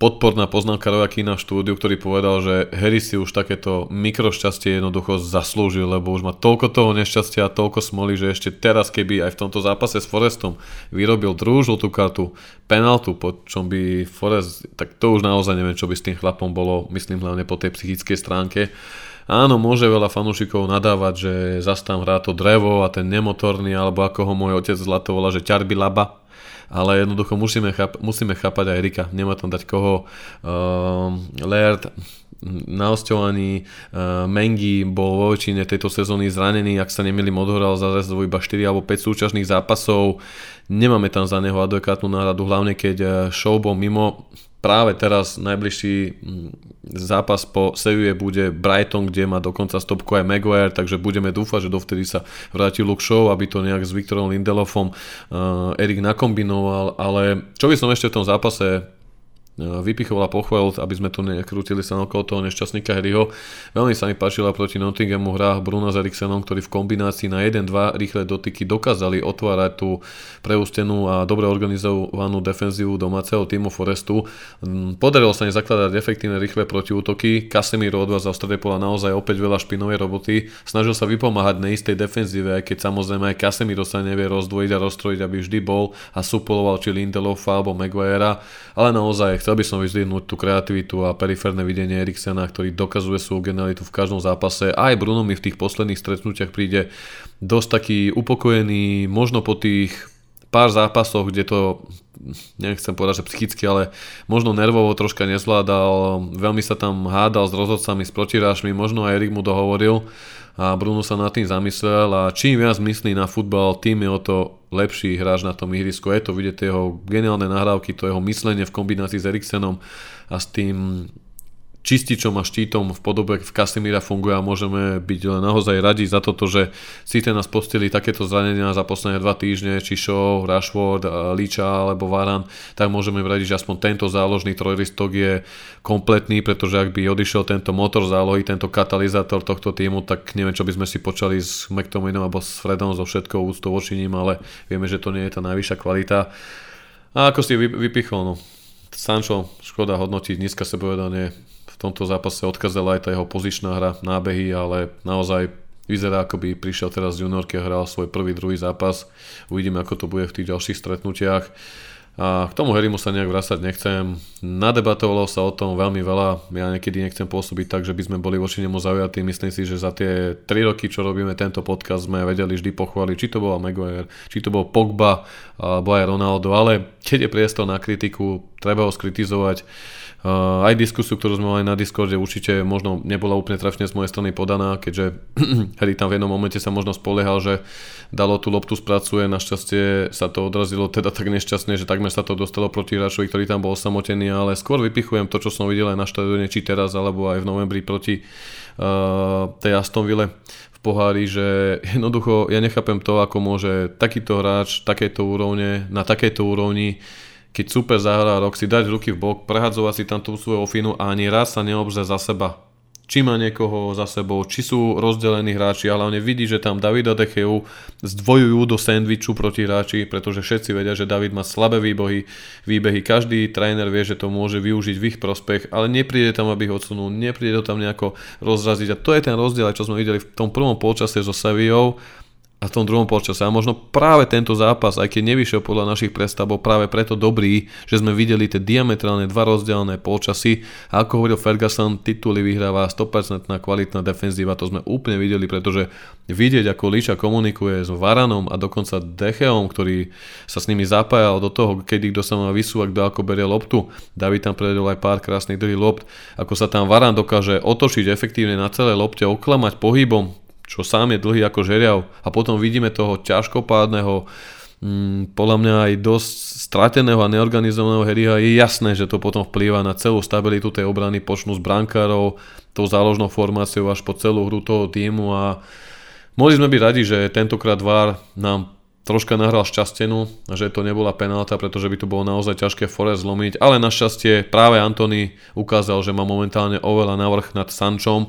podporná poznámka Rojakina v štúdiu, ktorý povedal, že Harry si už takéto mikrošťastie jednoducho zaslúžil, lebo už má toľko toho nešťastia a toľko smoly, že ešte teraz, keby aj v tomto zápase s Forestom vyrobil druhú žltú kartu, penáltu, po čom by Forest, tak to už naozaj neviem, čo by s tým chlapom bolo, myslím hlavne po tej psychickej stránke. Áno, môže veľa fanúšikov nadávať, že zas tam hrá to drevo a ten nemotorný, alebo ako ho môj otec zlato volá, že ťarby laba, ale jednoducho musíme chápať aj Rika, nemá tam dať koho. Laird na osťovaní, Mengi bol vo väčšine tejto sezóny zranený, ak sa nemýlim, odhoral za zrazu iba 4 alebo 5 súčasných zápasov, nemáme tam za neho adekvátnu náhradu, hlavne keď show bol mimo. Práve teraz najbližší zápas po Seville bude Brighton, kde má dokonca stopku aj Maguire, takže budeme dúfať, že dovtedy sa vráti Luke Shaw, aby to nejak s Viktorom Lindelofom Erik nakombinoval, ale čo by som ešte v tom zápase vypichoval a pochválil, aby sme tu nekrútili sa okolo toho nešťastníka Harryho. Veľmi sa mi páčila proti Nottinghamu hra Bruna s Eriksenom, ktorí v kombinácii na 1-2 rýchle dotyky dokázali otvárať tú preústenú a dobre organizovanú defenzívu domáceho týmu Forestu. Podarilo sa im zakladať efektívne rýchle protiútoky. Casemiro odvázal v strede poľa naozaj opäť veľa špinovej roboty. Snažil sa vypomáhať neistej defenzíve, aj keď samozrejme aj Casemiro sa nevie rozdvojiť a rozstrojiť, aby vždy bol a suploval či Lindelofa alebo Maguirea, ale naozaj chcel by som vyzdvihnúť tú kreativitu a periférne videnie Eriksena, ktorý dokazuje svoju genialitu v každom zápase. Aj Bruno mi v tých posledných stretnutiach príde dosť taký upokojený, možno po tých pár zápasoch, kde to, nechcem povedať, že psychicky, ale možno nervovo troška nezvládal, veľmi sa tam hádal s rozhodcami, s protirášmi, možno aj Erik mu dohovoril a Bruno sa nad tým zamyslel a čím viac myslí na futbal, tým je o to lepší hráč na tom ihrisku. Je to vidieť jeho geniálne nahrávky, to jeho myslenie v kombinácii s Eriksenom a s tým čističom a štítom v podobe v Casemira funguje a môžeme byť naozaj radi za toto, že síce nás postili takéto zranenia za posledné 2 týždne, či Shaw, Rashford, Liča alebo Varan, tak môžeme radiť, že aspoň tento záložný trojlistok je kompletný, pretože ak by odišiel tento motor zálohy, tento katalizátor tohto týmu, tak neviem, čo by sme si počali s McTominom alebo s Fredom so všetkou úctou voči ním, ale vieme, že to nie je tá najvyššia kvalita. A ako si vypichol, no. Sancho, škoda hodnotiť, nízka sebavedomie. V tomto zápase odkazala aj tá jeho pozičná hra, nábehy, ale naozaj vyzerá, ako by prišiel teraz z juniorky a hral svoj prvý, druhý zápas. Uvidíme, ako to bude v tých ďalších stretnutiach. A k tomu Harrymu sa nejak vracať nechcem. Nadebatovalo sa o tom veľmi veľa. Ja niekedy nechcem pôsobiť tak, že by sme boli voči nemu zaujatí. Myslím si, že za tie 3 roky, čo robíme tento podcast, sme vedeli vždy pochváliť, či to bola Maguire, či to bol Pogba, alebo aj Ronaldo. Ale keď je priestor na kritiku, treba ho skritizovať. Aj diskusiu, ktorú sme mali na Discorde, určite možno nebola úplne trafne z mojej strany podaná, keďže Harry tam v jednom momente sa možno spoliehal, že Dalot tú loptu spracuje, našťastie sa to odrazilo teda tak nešťastne, že takmer sa to dostalo proti hráčovi, ktorý tam bol osamotený, ale skôr vypichujem to, čo som videl aj na štadióne, či teraz, alebo aj v novembri proti tej Astonville v pohári, že jednoducho ja nechápem to, ako môže takýto hráč, takejto úrovne, na takejto úrovni keď super zahrá rok, si dať ruky v bok, prehadzovať si tam tú svoju ofinu a ani raz sa neobzrie za seba. Či má niekoho za sebou, či sú rozdelení hráči, ale hlavne vidí, že tam Davida De Geu zdvojujú do sandviču proti hráči, pretože všetci vedia, že David má slabé výbehy. Každý tréner vie, že to môže využiť v ich prospech, ale nepríde tam, aby ho odsunul, nepríde to tam nejako rozraziť. A to je ten rozdiel, čo sme videli v tom prvom polčase so Sevillou a v tom druhom polčase. A možno práve tento zápas, aj keď nevyšiel podľa našich predstav, bol práve preto dobrý, že sme videli tie diametrálne dva rozdielne polčasy. A ako hovoril Ferguson, tituly vyhráva 100% kvalitná defenzíva. To sme úplne videli, pretože vidieť, ako Liča komunikuje s Varanom a dokonca De Geom, ktorý sa s nimi zapájal do toho, kedy kto sa má vysúvať, kto ako berie loptu. David tam predvedol aj pár krásnych drý lopt. Ako sa tam Varan dokáže otočiť efektívne na celé lopte, oklamať pohybom, čo sám je dlhý ako žeriav. A potom vidíme toho ťažkopádneho, podľa mňa aj dosť strateného a neorganizovaného Harryho. Je jasné, že to potom vplýva na celú stabilitu tej obrany, počnú s brankárov, tou záložnou formáciou až po celú hru toho týmu. A mohli sme byť radi, že tentokrát VAR nám troška nahral šťastenú, že to nebola penálta, pretože by to bolo naozaj ťažké Forest zlomiť, ale našťastie práve Antony ukázal, že má momentálne oveľa navrch nad Sanchom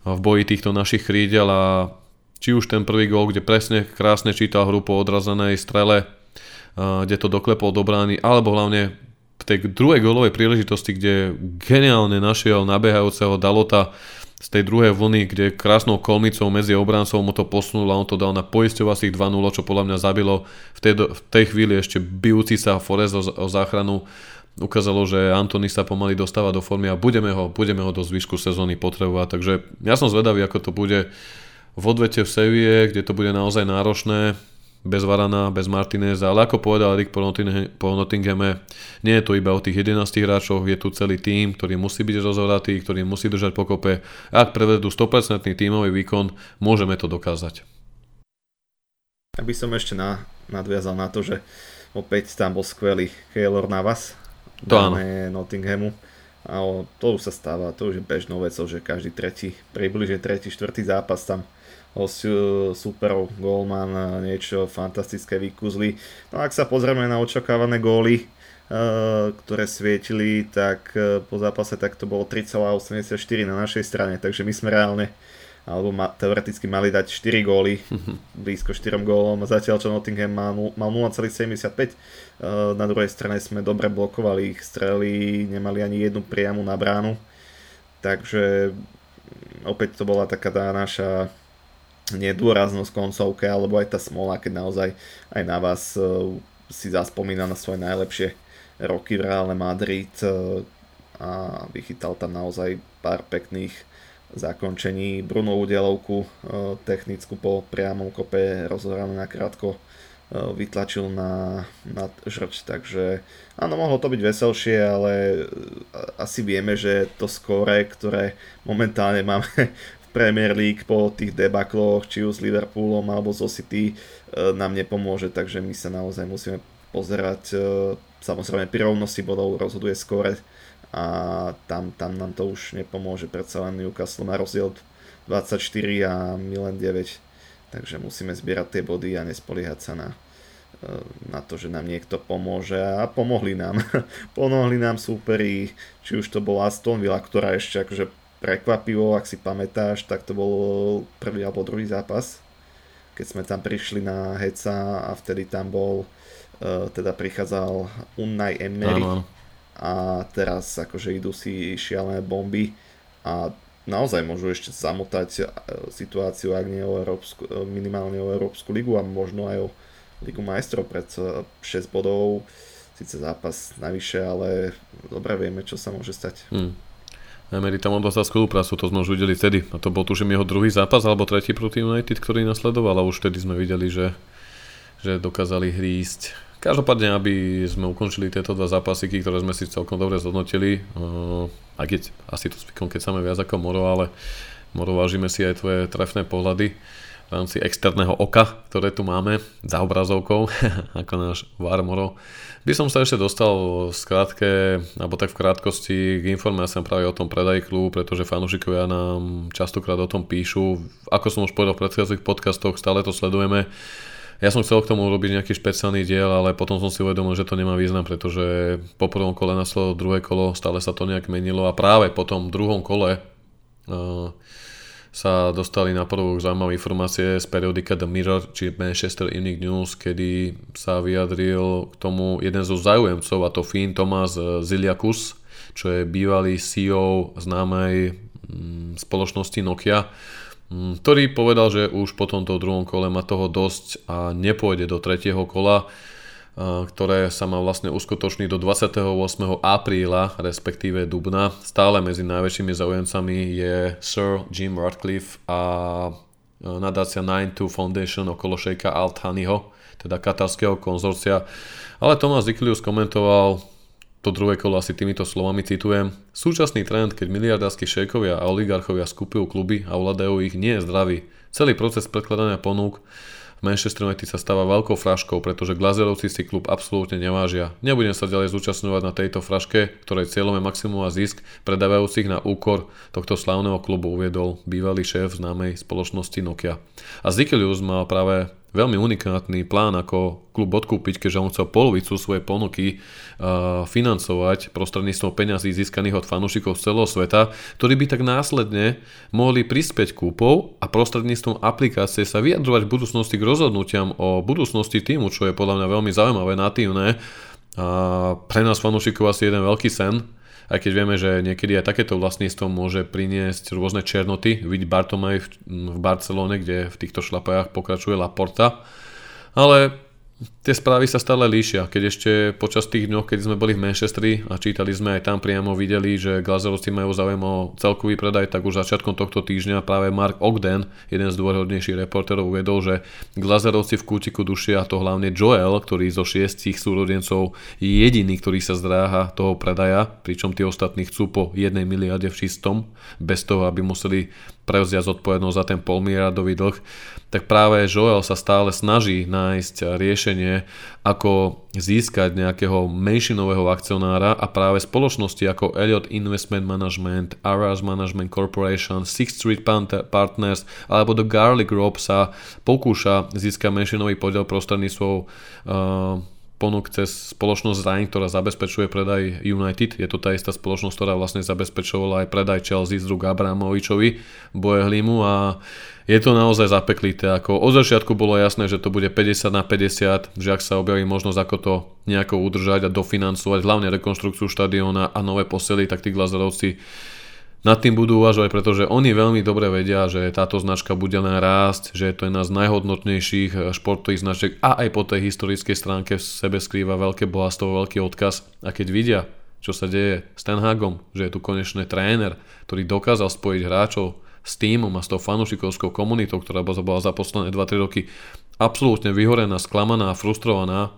v boji týchto našich krídel. A či už ten prvý gól, kde presne krásne čítal hru po odrazenej strele, kde to doklepol do brány, alebo hlavne v tej druhej gólovej príležitosti, kde geniálne našiel nabehajúceho Dalota z tej druhej vlny, kde krásnou kolmicou medzi obráncov mu to posunul a on to dal na poisťovacích 2-0, čo podľa mňa zabilo v tej chvíli ešte bijúci sa Forest o záchranu. Ukázalo, že Antony sa pomaly dostáva do formy a budeme ho do zvyšku sezóny potrebovať. Takže ja som zvedavý, ako to bude v odvete v Seville, kde to bude naozaj náročné, bez Varana, bez Martíneza, ale ako povedal Rick po Nottinghame, nie je to iba o tých 11 hráčoch, je tu celý tím, ktorý musí byť rozhratý, ktorý musí držať pokope. Ak prevedú 100% tímový výkon, môžeme to dokázať. Aby som ešte nadviazal na to, že opäť tam bol skvelý Keylor Navas, dáme Nottinghamu, a to už sa stáva, to už je bežnou vecou, že každý štvrtý zápas tam hostiu superov, gólman niečo fantastické vykúzli. No ak sa pozrieme na očakávané góly, ktoré svietili, tak po zápase tak to bolo 3,84 na našej strane, takže my sme reálne alebo teoreticky mali dať 4 góly, blízko 4 gólom, zatiaľ čo Nottingham mal 0,75. Na druhej strane sme dobre blokovali ich strely, nemali ani jednu priamu na bránu, takže opäť to bola taká tá naša nedôraznosť koncovke, alebo aj tá smola, keď naozaj aj na vás si zaspomína na svoje najlepšie roky v Reále Madrid a vychytal tam naozaj pár pekných zakončení. Bruno Udielovku technickú po priamom kope rozohranú nakrátko vytlačil na žrč, takže áno, mohlo to byť veselšie, ale asi vieme, že to skóre, ktoré momentálne máme v Premier League po tých debakloch, či už s Liverpoolom alebo so City, nám nepomôže, takže my sa naozaj musíme pozerať, samozrejme pri rovnosti bodov rozhoduje skóre a tam nám to už nepomôže, predsa len Newcastle má rozdiel 24 a Milan 9, takže musíme zbierať tie body a nespoliehať sa na to, že nám niekto pomôže, a pomohli nám súperi, či už to bola Aston Villa, ktorá ešte akože prekvapivo, ak si pamätáš, tak to bol prvý alebo druhý zápas, keď sme tam prišli na Heca a vtedy tam bol teda prichádzal Unai Emery. Áno. A teraz akože idú si šialené bomby a naozaj môžu ešte zamotať situáciu, ak nie o Európsku, minimálne o Európsku ligu a možno aj o Ligu majstrov, pred 6 bodov, síce zápas navyše, ale dobre vieme, čo sa môže stať. Emery tam odostal spoluprácu, to sme už videli vtedy, a to bol tuším jeho druhý zápas alebo tretí proti United, ktorý nasledoval, a už vtedy sme videli, že dokázali hrísť. Každopádne, aby sme ukončili tieto dva zápasiky, ktoré sme si celkom dobre zhodnotili, aj keď asi to Zvykom keď same viac ako Moro, ale Moro, vážime si aj tvoje trefné pohľady v rámci externého oka, ktoré tu máme za obrazovkou, ako náš VAR Moro. By som sa ešte dostal v krátkosti k informáciám práve o tom predaji klubu, pretože fanúšikovia nám častokrát o tom píšu. Ako som už povedal v predchádzajúcich podcastoch, stále to sledujeme. Ja som chcel k tomu urobiť nejaký špeciálny diel, ale potom som si uvedomil, že to nemá význam, pretože po prvom kole nasledovalo druhé kolo, stále sa to nejak menilo a práve po tom druhom kole sa dostali na prvok zaujímavé informácie z periodika The Mirror či Manchester Evening News, kedy sa vyjadril k tomu jeden zo záujemcov, a to Finn Thomas Ziliakus, čo je bývalý CEO známej spoločnosti Nokia, ktorý povedal, že už po tomto druhom kole má toho dosť a nepôjde do tretieho kola, ktoré sa má vlastne uskutočniť do 28. apríla, respektíve dubna. Stále medzi najväčšími záujemcami je Sir Jim Ratcliffe a nadácia 92 Foundation okolo šejka Al Thaniho, teda katarského konzorcia. Ale Thomas Ziklius komentoval to druhé kolo asi týmito slovami, citujem: "Súčasný trend, keď miliardársky šejkovia a oligarchovia skupujú kluby a ovládajú ich, nie je zdravý. Celý proces predkladania ponúk v Manchester United sa stáva veľkou fraškou, pretože Glazerovci si klub absolútne nevážia. Nebudem sa ďalej zúčastňovať na tejto fraške, ktorej cieľom je maximum a zisk predávajúcich na úkor tohto slávneho klubu", uviedol bývalý šéf známej spoločnosti Nokia. A Zikelius má práve veľmi unikátny plán, ako klub odkúpiť, keďže on chcel polovicu svojej ponuky financovať prostredníctvom peňazí získaných od fanúšikov z celého sveta, ktorí by tak následne mohli prispieť kúpou a prostredníctvom aplikácie sa vyjadrovať v budúcnosti k rozhodnutiam o budúcnosti týmu, čo je podľa mňa veľmi zaujímavé, natívne. Pre nás fanúšikov asi jeden veľký sen, aj keď vieme, že niekedy aj takéto vlastníctvo môže priniesť rôzne černoty. Vidí Bartomeu v Barcelone, kde v týchto šlapajách pokračuje Laporta. Ale tie správy sa stále líšia. Keď ešte počas tých dňoch, keď sme boli v Manchesteri a čítali sme aj tam priamo, videli, že Glazerovci majú záujem o celkový predaj, tak už začiatkom tohto týždňa práve Mark Ogden, jeden z dôveryhodnejších reportérov, uvedol, že Glazerovci v kútiku dušia to hlavne Joel, ktorý zo 6 súrodencov je jediný, ktorý sa zdráha toho predaja, pričom tí ostatní chcú po 1 miliarde v čistom, bez toho, aby museli prevziať zodpovednosť za ten polmiliardový dlh. Tak práve Joel sa stále snaží nájsť riešenie, ako získať nejakého menšinového akcionára, a práve spoločnosti ako Elliot Investment Management, Aras Management Corporation, Sixth Street Partners alebo The Garlic Group sa pokúša získať menšinový podiel prostredníctvom ponúk cez spoločnosť Rhein, ktorá zabezpečuje predaj United. Je to tá istá spoločnosť, ktorá vlastne zabezpečovala aj predaj Chelsea z rúk Abramovičovi, Boehlimu, a je to naozaj zapeklité. Ako od začiatku bolo jasné, že to bude 50/50, že ak sa objaví možnosť, ako to nejako udržať a dofinancovať, hlavne rekonštrukciu štadióna a nové posely, tak tí Glazerovci nad tým budú uvažovať, pretože oni veľmi dobre vedia, že táto značka bude len rásť, že to je jedna z najhodnotnejších športových značiek a aj po tej historickej stránke v sebe skrýva veľké bohatstvo, veľký odkaz. A keď vidia, čo sa deje s Ten Hagom, že je tu konečne tréner, ktorý dokázal spojiť hráčov s týmom a s tou fanúšikovskou komunitou, ktorá bola za posledné 2-3 roky absolútne vyhorená, sklamaná a frustrovaná,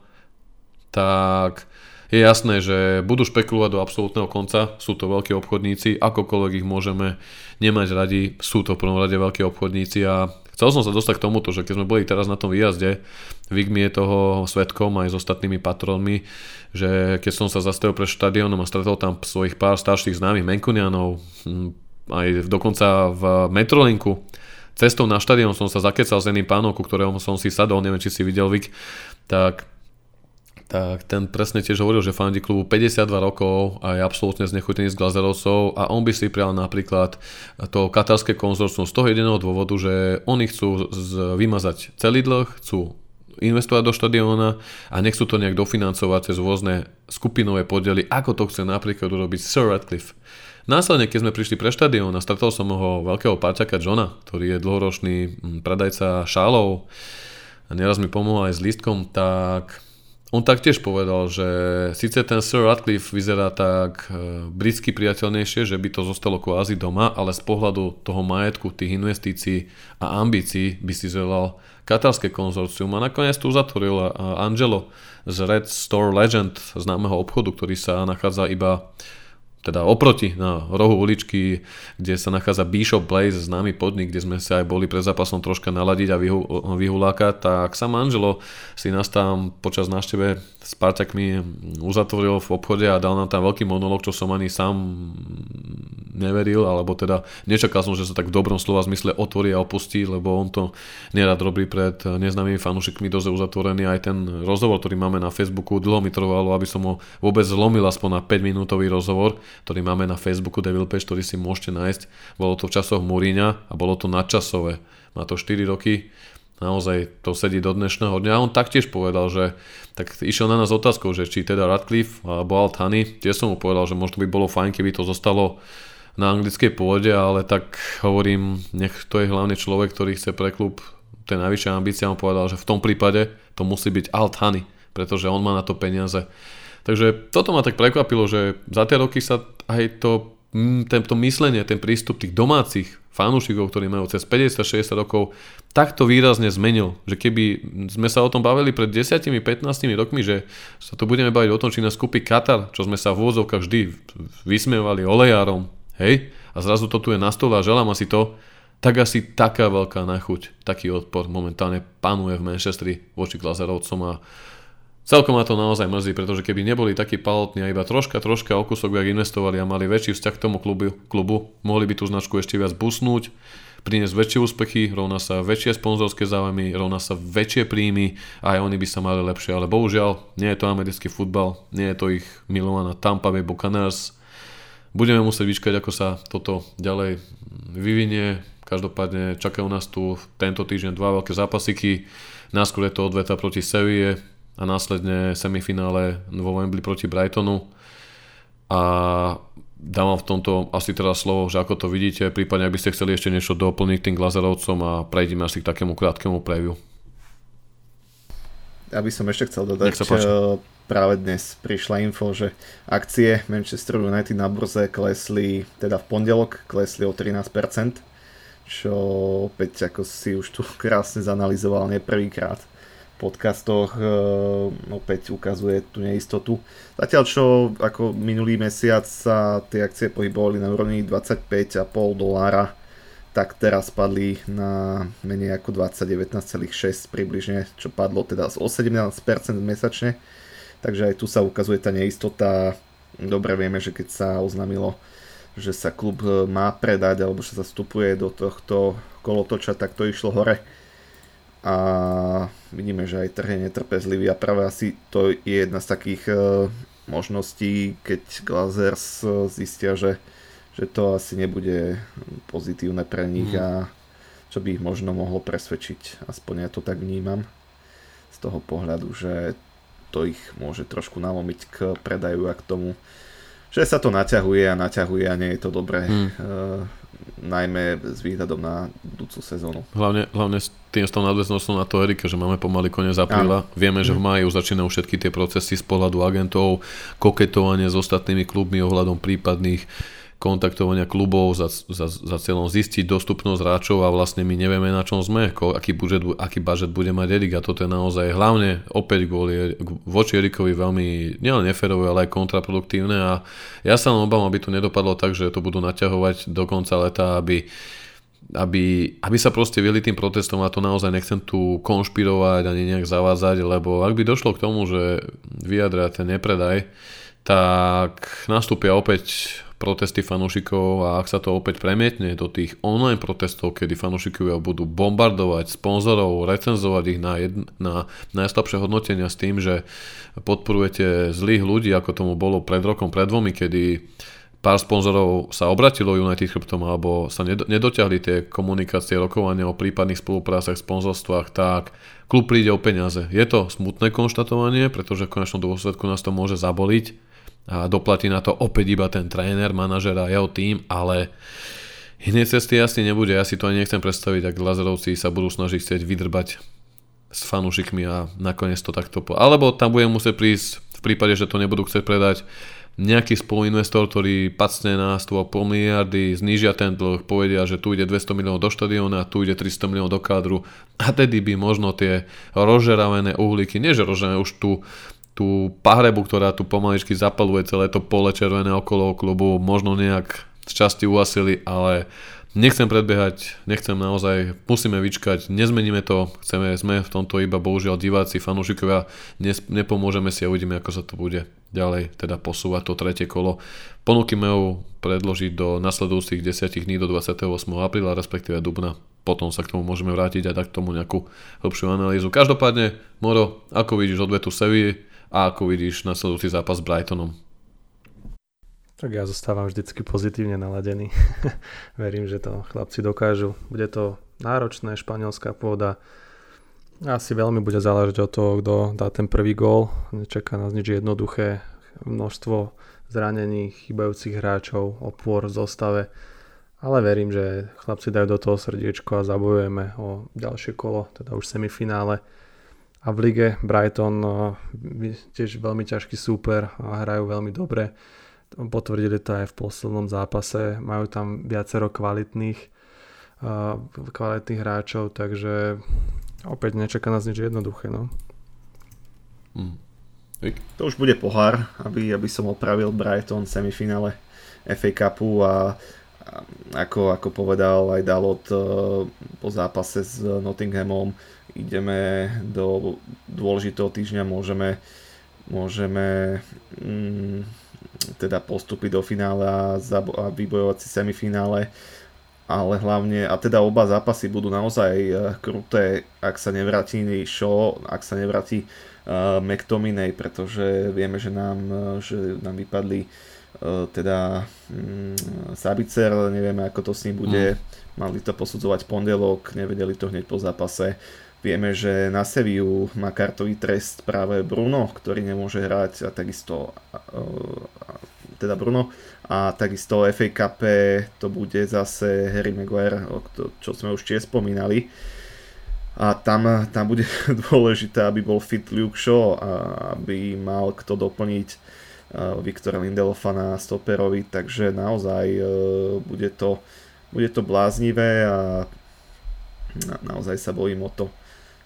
tak je jasné, že budú špekulovať do absolútneho konca. Sú to veľkí obchodníci, akokoľvek ich môžeme nemať radi, sú to v prvom rade veľkí obchodníci. A chcel som sa dostať k tomuto, že keď sme boli teraz na tom výjazde, Vik mi je toho svedkom aj s ostatnými patronmi, že keď som sa zastavil pred štadiónom a stretol tam svojich pár starších známych Mancunianov, aj dokonca v Metrolinku, cestou na štadión som sa zakecal s jedným pánom, ku ktorému som si sadol, neviem, či si videl, Vik, tak ten presne tiež hovoril, že fandí klubu 52 rokov a je absolútne znechutený z Glazerovcov a on by si prial napríklad to katarské konzorcium z toho jediného dôvodu, že oni chcú vymazať celý dlh, chcú investovať do štadióna a nechcú to nejak dofinancovať cez rôzne skupinové podiely, ako to chce napríklad urobiť Sir Ratcliffe. Následne, keď sme prišli pre štadión a stretol som ho veľkého parťaka Johna, ktorý je dlhoročný predajca šálov a nieraz mi pomohol aj s lístkom, tak on taktiež povedal, že síce ten Sir Ratcliffe vyzerá tak britsky priateľnejšie, že by to zostalo kvázi doma, ale z pohľadu toho majetku, tých investícií a ambícií by si zvolal katarské konzorcium. A nakoniec tu zatvoril Angelo z Red Store Legend, známeho obchodu, ktorý sa nachádza iba teda oproti na rohu uličky, kde sa nachádza Bishop Place, známy podnik, kde sme sa aj boli pred zápasom troška naladiť a vyhulákať, tak sa Angelo si nás tam počas návšteve s parťakmi uzatvoril v obchode a dal nám tam veľký monológ, čo som ani sám neveril, alebo teda nečakal som, že sa tak v dobrom slova zmysle otvorí a opustí, lebo on to nerad robí pred neznámymi fanúšikmi, dosť uzatvorený. Aj ten rozhovor, ktorý máme na Facebooku, dlho mi trvalo, aby som ho vôbec zlomil, aspoň na 5 minútový rozhovor, ktorý máme na Facebooku Devil Page, ktorý si môžete nájsť. Bolo to v časoch Mourinha a bolo to nadčasové. Má to 4 roky, naozaj to sedí do dnešného dňa. A on taktiež povedal, že tak išiel na nás otázkou, že či teda Ratcliffe alebo Al Thani, tiež som mu povedal, že možno by bolo fajn, keby to zostalo na anglickej pôde, ale tak hovorím, nech to je hlavne človek, ktorý chce pre klub tie najvyššie ambície. On povedal, že v tom prípade to musí byť Al Thani, pretože on má na to peniaze. Takže toto ma tak prekvapilo, že za tie roky sa aj to myslenie, ten prístup tých domácich fanúšikov, ktorí majú cez 50-60 rokov, takto výrazne zmenil. Že keby sme sa o tom bavili pred 10-15 rokmi, že sa to budeme baviť o tom, či nás kúpi Katar, čo sme sa v úvodzovkách vždy vysmievali olejárom, hej? A zrazu to tu je na stole a želám asi to, tak asi taká veľká nechuť, taký odpor momentálne panuje v Manchesteri voči glazerovcom a celkom ma to naozaj mrzí, pretože keby neboli takí palotní a iba troška o kúsok viac investovali a mali väčší vzťah k tomu klubu, mohli by tú značku ešte viac busnúť, priniesť väčšie úspechy, rovná sa väčšie sponzorské záujmy, rovná sa väčšie príjmy a aj oni by sa mali lepšie, ale bohužiaľ nie je to americký futbal, nie je to ich milovaná Tampa Bay Buccaneers. Budeme musieť vyčkať, ako sa toto ďalej vyvinie. Každopádne čakajú nás tu tento týždeň dva veľké zápasiky. Náskôr je to odveta proti Seville a následne semifinále vo Wembley proti Brightonu a dávam v tomto asi teraz slovo, že ako to vidíte, prípadne ak by ste chceli ešte niečo doplniť tým glazerovcom a prejdeme asi k takému krátkému preview. Aby som ešte chcel dodať, práve dnes prišla info, že akcie Manchester United na burze klesli, teda v pondelok klesli o 13%, čo opäť ako si už tu krásne zanalyzoval nie prvýkrát. Podcastoch opäť ukazuje tú neistotu. Zatiaľ čo ako minulý mesiac sa tie akcie pohybovali na úrovni $25.50, tak teraz padli na menej ako 19,6 približne, čo padlo teda o 17% mesačne. Takže aj tu sa ukazuje tá neistota. Dobre vieme, že keď sa oznámilo, že sa klub má predať alebo že sa vstupuje do tohto kolotoča, tak to išlo hore. A vidíme, že aj trh je netrpezlivý a práve asi to je jedna z takých možností, keď Glazers zistia, že to asi nebude pozitívne pre nich a čo by ich možno mohlo presvedčiť, aspoň ja to tak vnímam z toho pohľadu, že to ich môže trošku nalomiť k predaju a k tomu, že sa to naťahuje a nie je to dobré. Najmä s výhľadom na budúcu sezónu. Hlavne s tou nadväznosťou na to Erike, že máme pomaly koniec apríla. Vieme, že v máji už začínajú všetky tie procesy z pohľadu agentov, koketovanie s ostatnými klubmi ohľadom prípadných kontaktovania klubov za cieľom zistiť dostupnosť hráčov a vlastne my nevieme, na čom sme, aký budžet bude mať Erik a toto je naozaj hlavne opäť voči Erikovi veľmi nielen neférové, ale aj kontraproduktívne a ja sa len obávam, aby to nedopadlo tak, že to budú naťahovať do konca leta, aby sa proste vieli tým protestom a to naozaj nechcem tu konšpirovať ani nejak zavádzať, lebo ak by došlo k tomu, že vyjadria ten nepredaj, tak nastúpia opäť protesty fanúšikov a ak sa to opäť premietne do tých online protestov, kedy fanúšikovia budú bombardovať sponzorov, recenzovať ich na najslabšie hodnotenia s tým, že podporujete zlých ľudí, ako tomu bolo pred rokom, pred dvomi, kedy pár sponzorov sa obratilo United chrbtom alebo sa nedotiahli tie komunikácie, rokovania o prípadných spoluprácach, sponzorstvách, tak klub príde o peniaze. Je to smutné konštatovanie, pretože v konečnom dôsledku nás to môže zaboliť a doplatí na to opäť iba ten tréner, manažer a jeho tím, ale inej cesty jasne nebude. Ja si to ani nechcem predstaviť, ak Glazerovci sa budú snažiť chcieť vydrbať s fanúšikmi a nakoniec to takto... Alebo tam budem musieť prísť, v prípade, že to nebudú chcieť predať, nejaký spoluinvestor, ktorý pacne na 1,5 miliardy, znížia ten dlh, povedia, že tu ide 200 miliónov do štadióna, tu ide 300 miliónov do kádru a tedy by možno tie rozžeravené uhlíky, nie že rozžeravené, už tu tú pahrebu, ktorá tu pomaličky zapaluje celé to pole červené okolo klubu, možno nejak z časti uhasili, ale nechcem predbiehať, nechcem naozaj, musíme vyčkať, nezmeníme to, sme v tomto iba bohužiaľ diváci, fanúšikovia, nepomôžeme si a uvidíme, ako sa to bude ďalej teda posúvať to tretie kolo. Ponúkime ju predložiť do nasledujúcich 10 dní do 28. apríla, respektíve dubna. Potom sa k tomu môžeme vrátiť a dať k tomu nejakú hĺbšiu analýzu. Každopádne, Moro, ako vidíš odvetu Sevilly a ako vidíš nasledujúci zápas s Brightonom? Tak ja zostávam vždycky pozitívne naladený. Verím, že to chlapci dokážu. Bude to náročné, španielská pôda. Asi veľmi bude záležiť od toho, kto dá ten prvý gól. Nečaká nás nič jednoduché. Množstvo zranených, chýbajúcich hráčov, opôr v zostave. Ale verím, že chlapci dajú do toho srdiečko a zabojujeme o ďalšie kolo, teda už semifinále. A v lige Brighton tiež veľmi ťažký súper a hrajú veľmi dobre. Potvrdili to aj v poslednom zápase. Majú tam viacero kvalitných hráčov, takže opäť nečaká nás nič jednoduché. No. To už bude pohár, aby som opravil Brighton v semifinále FA Cupu a Ako povedal aj Dalot po zápase s Nottinghamom, ideme do dôležitého týždňa, môžeme teda postúpiť do finále a vybojovať si semifinále, ale hlavne, a teda oba zápasy budú naozaj kruté, ak sa nevráti Shaw, ak sa nevráti McTominay, pretože vieme, že nám vypadli teda Sabitzer, nevieme ako to s ním bude, mali to posudzovať pondelok, nevedeli to hneď po zápase. Vieme, že na Sevillu má kartový trest práve Bruno, ktorý nemôže hrať, a takisto teda Bruno, a takisto FA Cup to bude zase Harry Maguire, čo sme už tiež spomínali, a tam bude dôležité, aby bol fit Luke Shaw a aby mal kto doplniť Viktora Lindelofa na stoperovi, takže naozaj bude to bláznivé a naozaj sa bojím o to,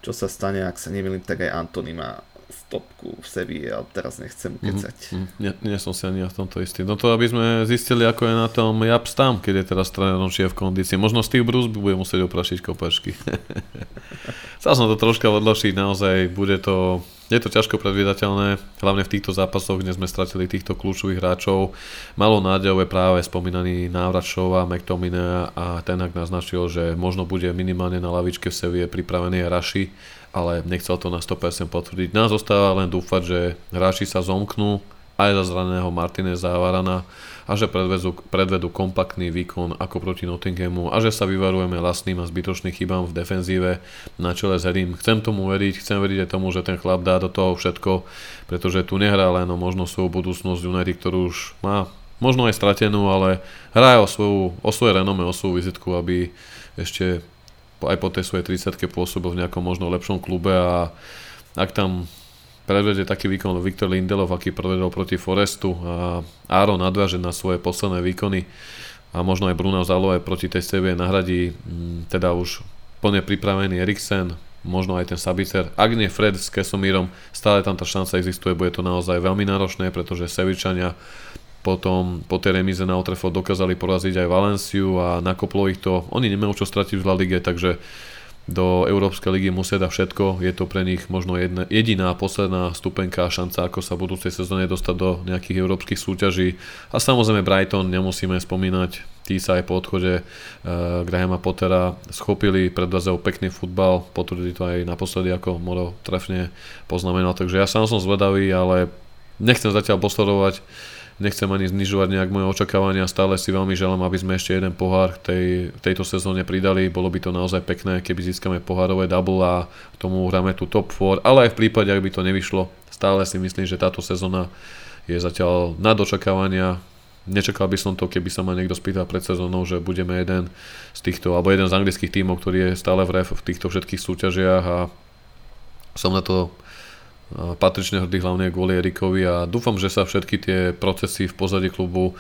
čo sa stane. Ak sa nemýlim, tak aj Antony má stopku v Sevilli a teraz nechcem kecať. Nie som si ani v tomto istý. No to, aby sme zistili, ako je na tom Japp Stam, keď je teraz trénerom, či je v kondícii. Možno Steve Bruce bude musieť oprašiť kopačky. Chcel som to troška odložiť, naozaj bude to... Je to ťažko predvídateľné, hlavne v týchto zápasoch, kde sme stratili týchto kľúčových hráčov. Malo nádejové práve spomínaný návrat Shawa, McTominaya, a Ten Hag naznačil, že možno bude minimálne na lavičke v Seville pripravený Raši, ale nechcel to na 100% potvrdiť. Nás zostáva len dúfať, že hráči sa zomknú aj za zraného Martíneza a Varana a že predvedú kompaktný výkon ako proti Nottinghamu a že sa vyvarujeme vlastným a zbytočným chybám v defenzíve na čele s Harrym. Chcem tomu veriť, chcem veriť aj tomu, že ten chlap dá do toho všetko, pretože tu nehrá len o možno svoju budúcnosť United, ktorú už má možno aj stratenú, ale hrá o svoje renome, o svoju vizitku, aby ešte aj po tej svojej 30-ke pôsobil v nejakom možno lepšom klube, a ak tam predvedie taký výkon Viktor Lindelov, aký predvedol proti Forestu, a Aaron nadviaže na svoje posledné výkony a možno aj Bruno Zalo aj proti tej Seville nahradí teda už plne pripravený Eriksen, možno aj ten Sabitzer. Ak nie Fred s Casemírom, stále tam tá šanca existuje, bude to naozaj veľmi náročné, pretože Sevičania potom po tej remíze na Old Trafford dokázali poraziť aj Valenciu a nakoplo ich to. Oni nemajú čo stratiť v La Lige, takže do Európskej ligy musia dať všetko, je to pre nich možno jediná posledná stupenka a šanca, ako sa v budúcej sezóne dostať do nejakých európskych súťaží. A samozrejme Brighton, nemusíme spomínať, tí sa aj po odchode Grahama Pottera schopili, predvádzajú pekný futbal, potvrdili to aj naposledy, ako Moro trefne poznamenal, takže ja sám som zvedavý, ale nechcem zatiaľ posledovať, nechcem ani znižovať nejak moje očakávania, stále si veľmi želám, aby sme ešte jeden pohár tejto sezóne pridali, bolo by to naozaj pekné, keby získame pohárové double a k tomu hráme tu top 4, ale aj v prípade, ak by to nevyšlo, stále si myslím, že táto sezóna je zatiaľ nad očakávania. Nečakal by som to, keby sa ma niekto spýtal pred sezónou, že budeme jeden z týchto, alebo jeden z anglických tímov, ktorý je stále v týchto všetkých súťažiach, a som na to patrične hrdý hlavne kvôli Erikovi a dúfam, že sa všetky tie procesy v pozadí klubu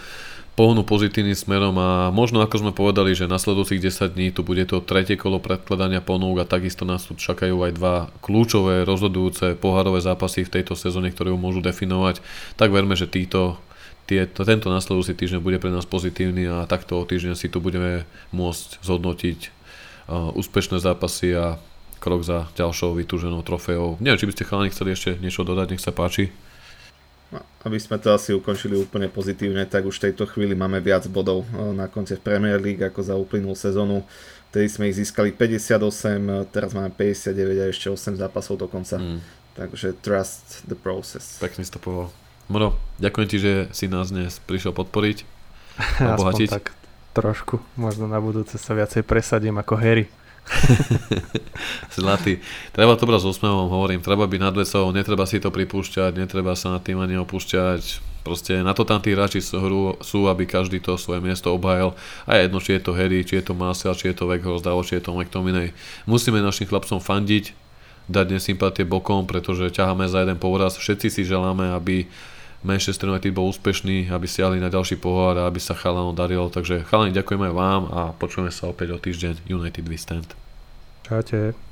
pohnú pozitívnym smerom a možno, ako sme povedali, že nasledujúcich 10 dní tu bude to tretie kolo predkladania ponúk a takisto nás tu čakajú aj dva kľúčové, rozhodujúce pohárové zápasy v tejto sezóne, ktoré ju môžu definovať. Tak verme, že tento nasledujúci týždeň bude pre nás pozitívny a takto týždeň si tu budeme môcť zhodnotiť úspešné zápasy a krok za ďalšou vytúženou trofejou. Neviem, či by ste chalani chceli ešte niečo dodať, nech sa páči. Aby sme to asi ukončili úplne pozitívne, tak už v tejto chvíli máme viac bodov na konte v Premier League ako za uplynulú sezónu. Vtedy sme ich získali 58, teraz máme 59 a ešte 8 zápasov do konca. Takže trust the process. Pekne si to povedal. Moro, ďakujem ti, že si nás dnes prišiel podporiť a obohatiť. Aspoň tak trošku, možno na budúce sa viacej presadím ako Harry. Zlatý. Treba to brať s úsmevom, hovorím, treba byť nad vecou, netreba si to pripúšťať, netreba sa nad tým ani opúšťať. Proste na to tam tí hráči sú, aby každý to svoje miesto obhájal. A jedno, či je to Harry, či je to Martial, či je to Weghorst, či je to McTominay. Musíme našim chlapcom fandiť, dať nesympatie bokom, pretože ťaháme za jeden povraz. Všetci si želáme, aby Manchester United bol úspešný, aby stiahli na ďalší pohár a aby sa chalanom darilo. Takže chalani, ďakujeme vám a počujeme sa opäť o týždeň. United we stand. Čaute.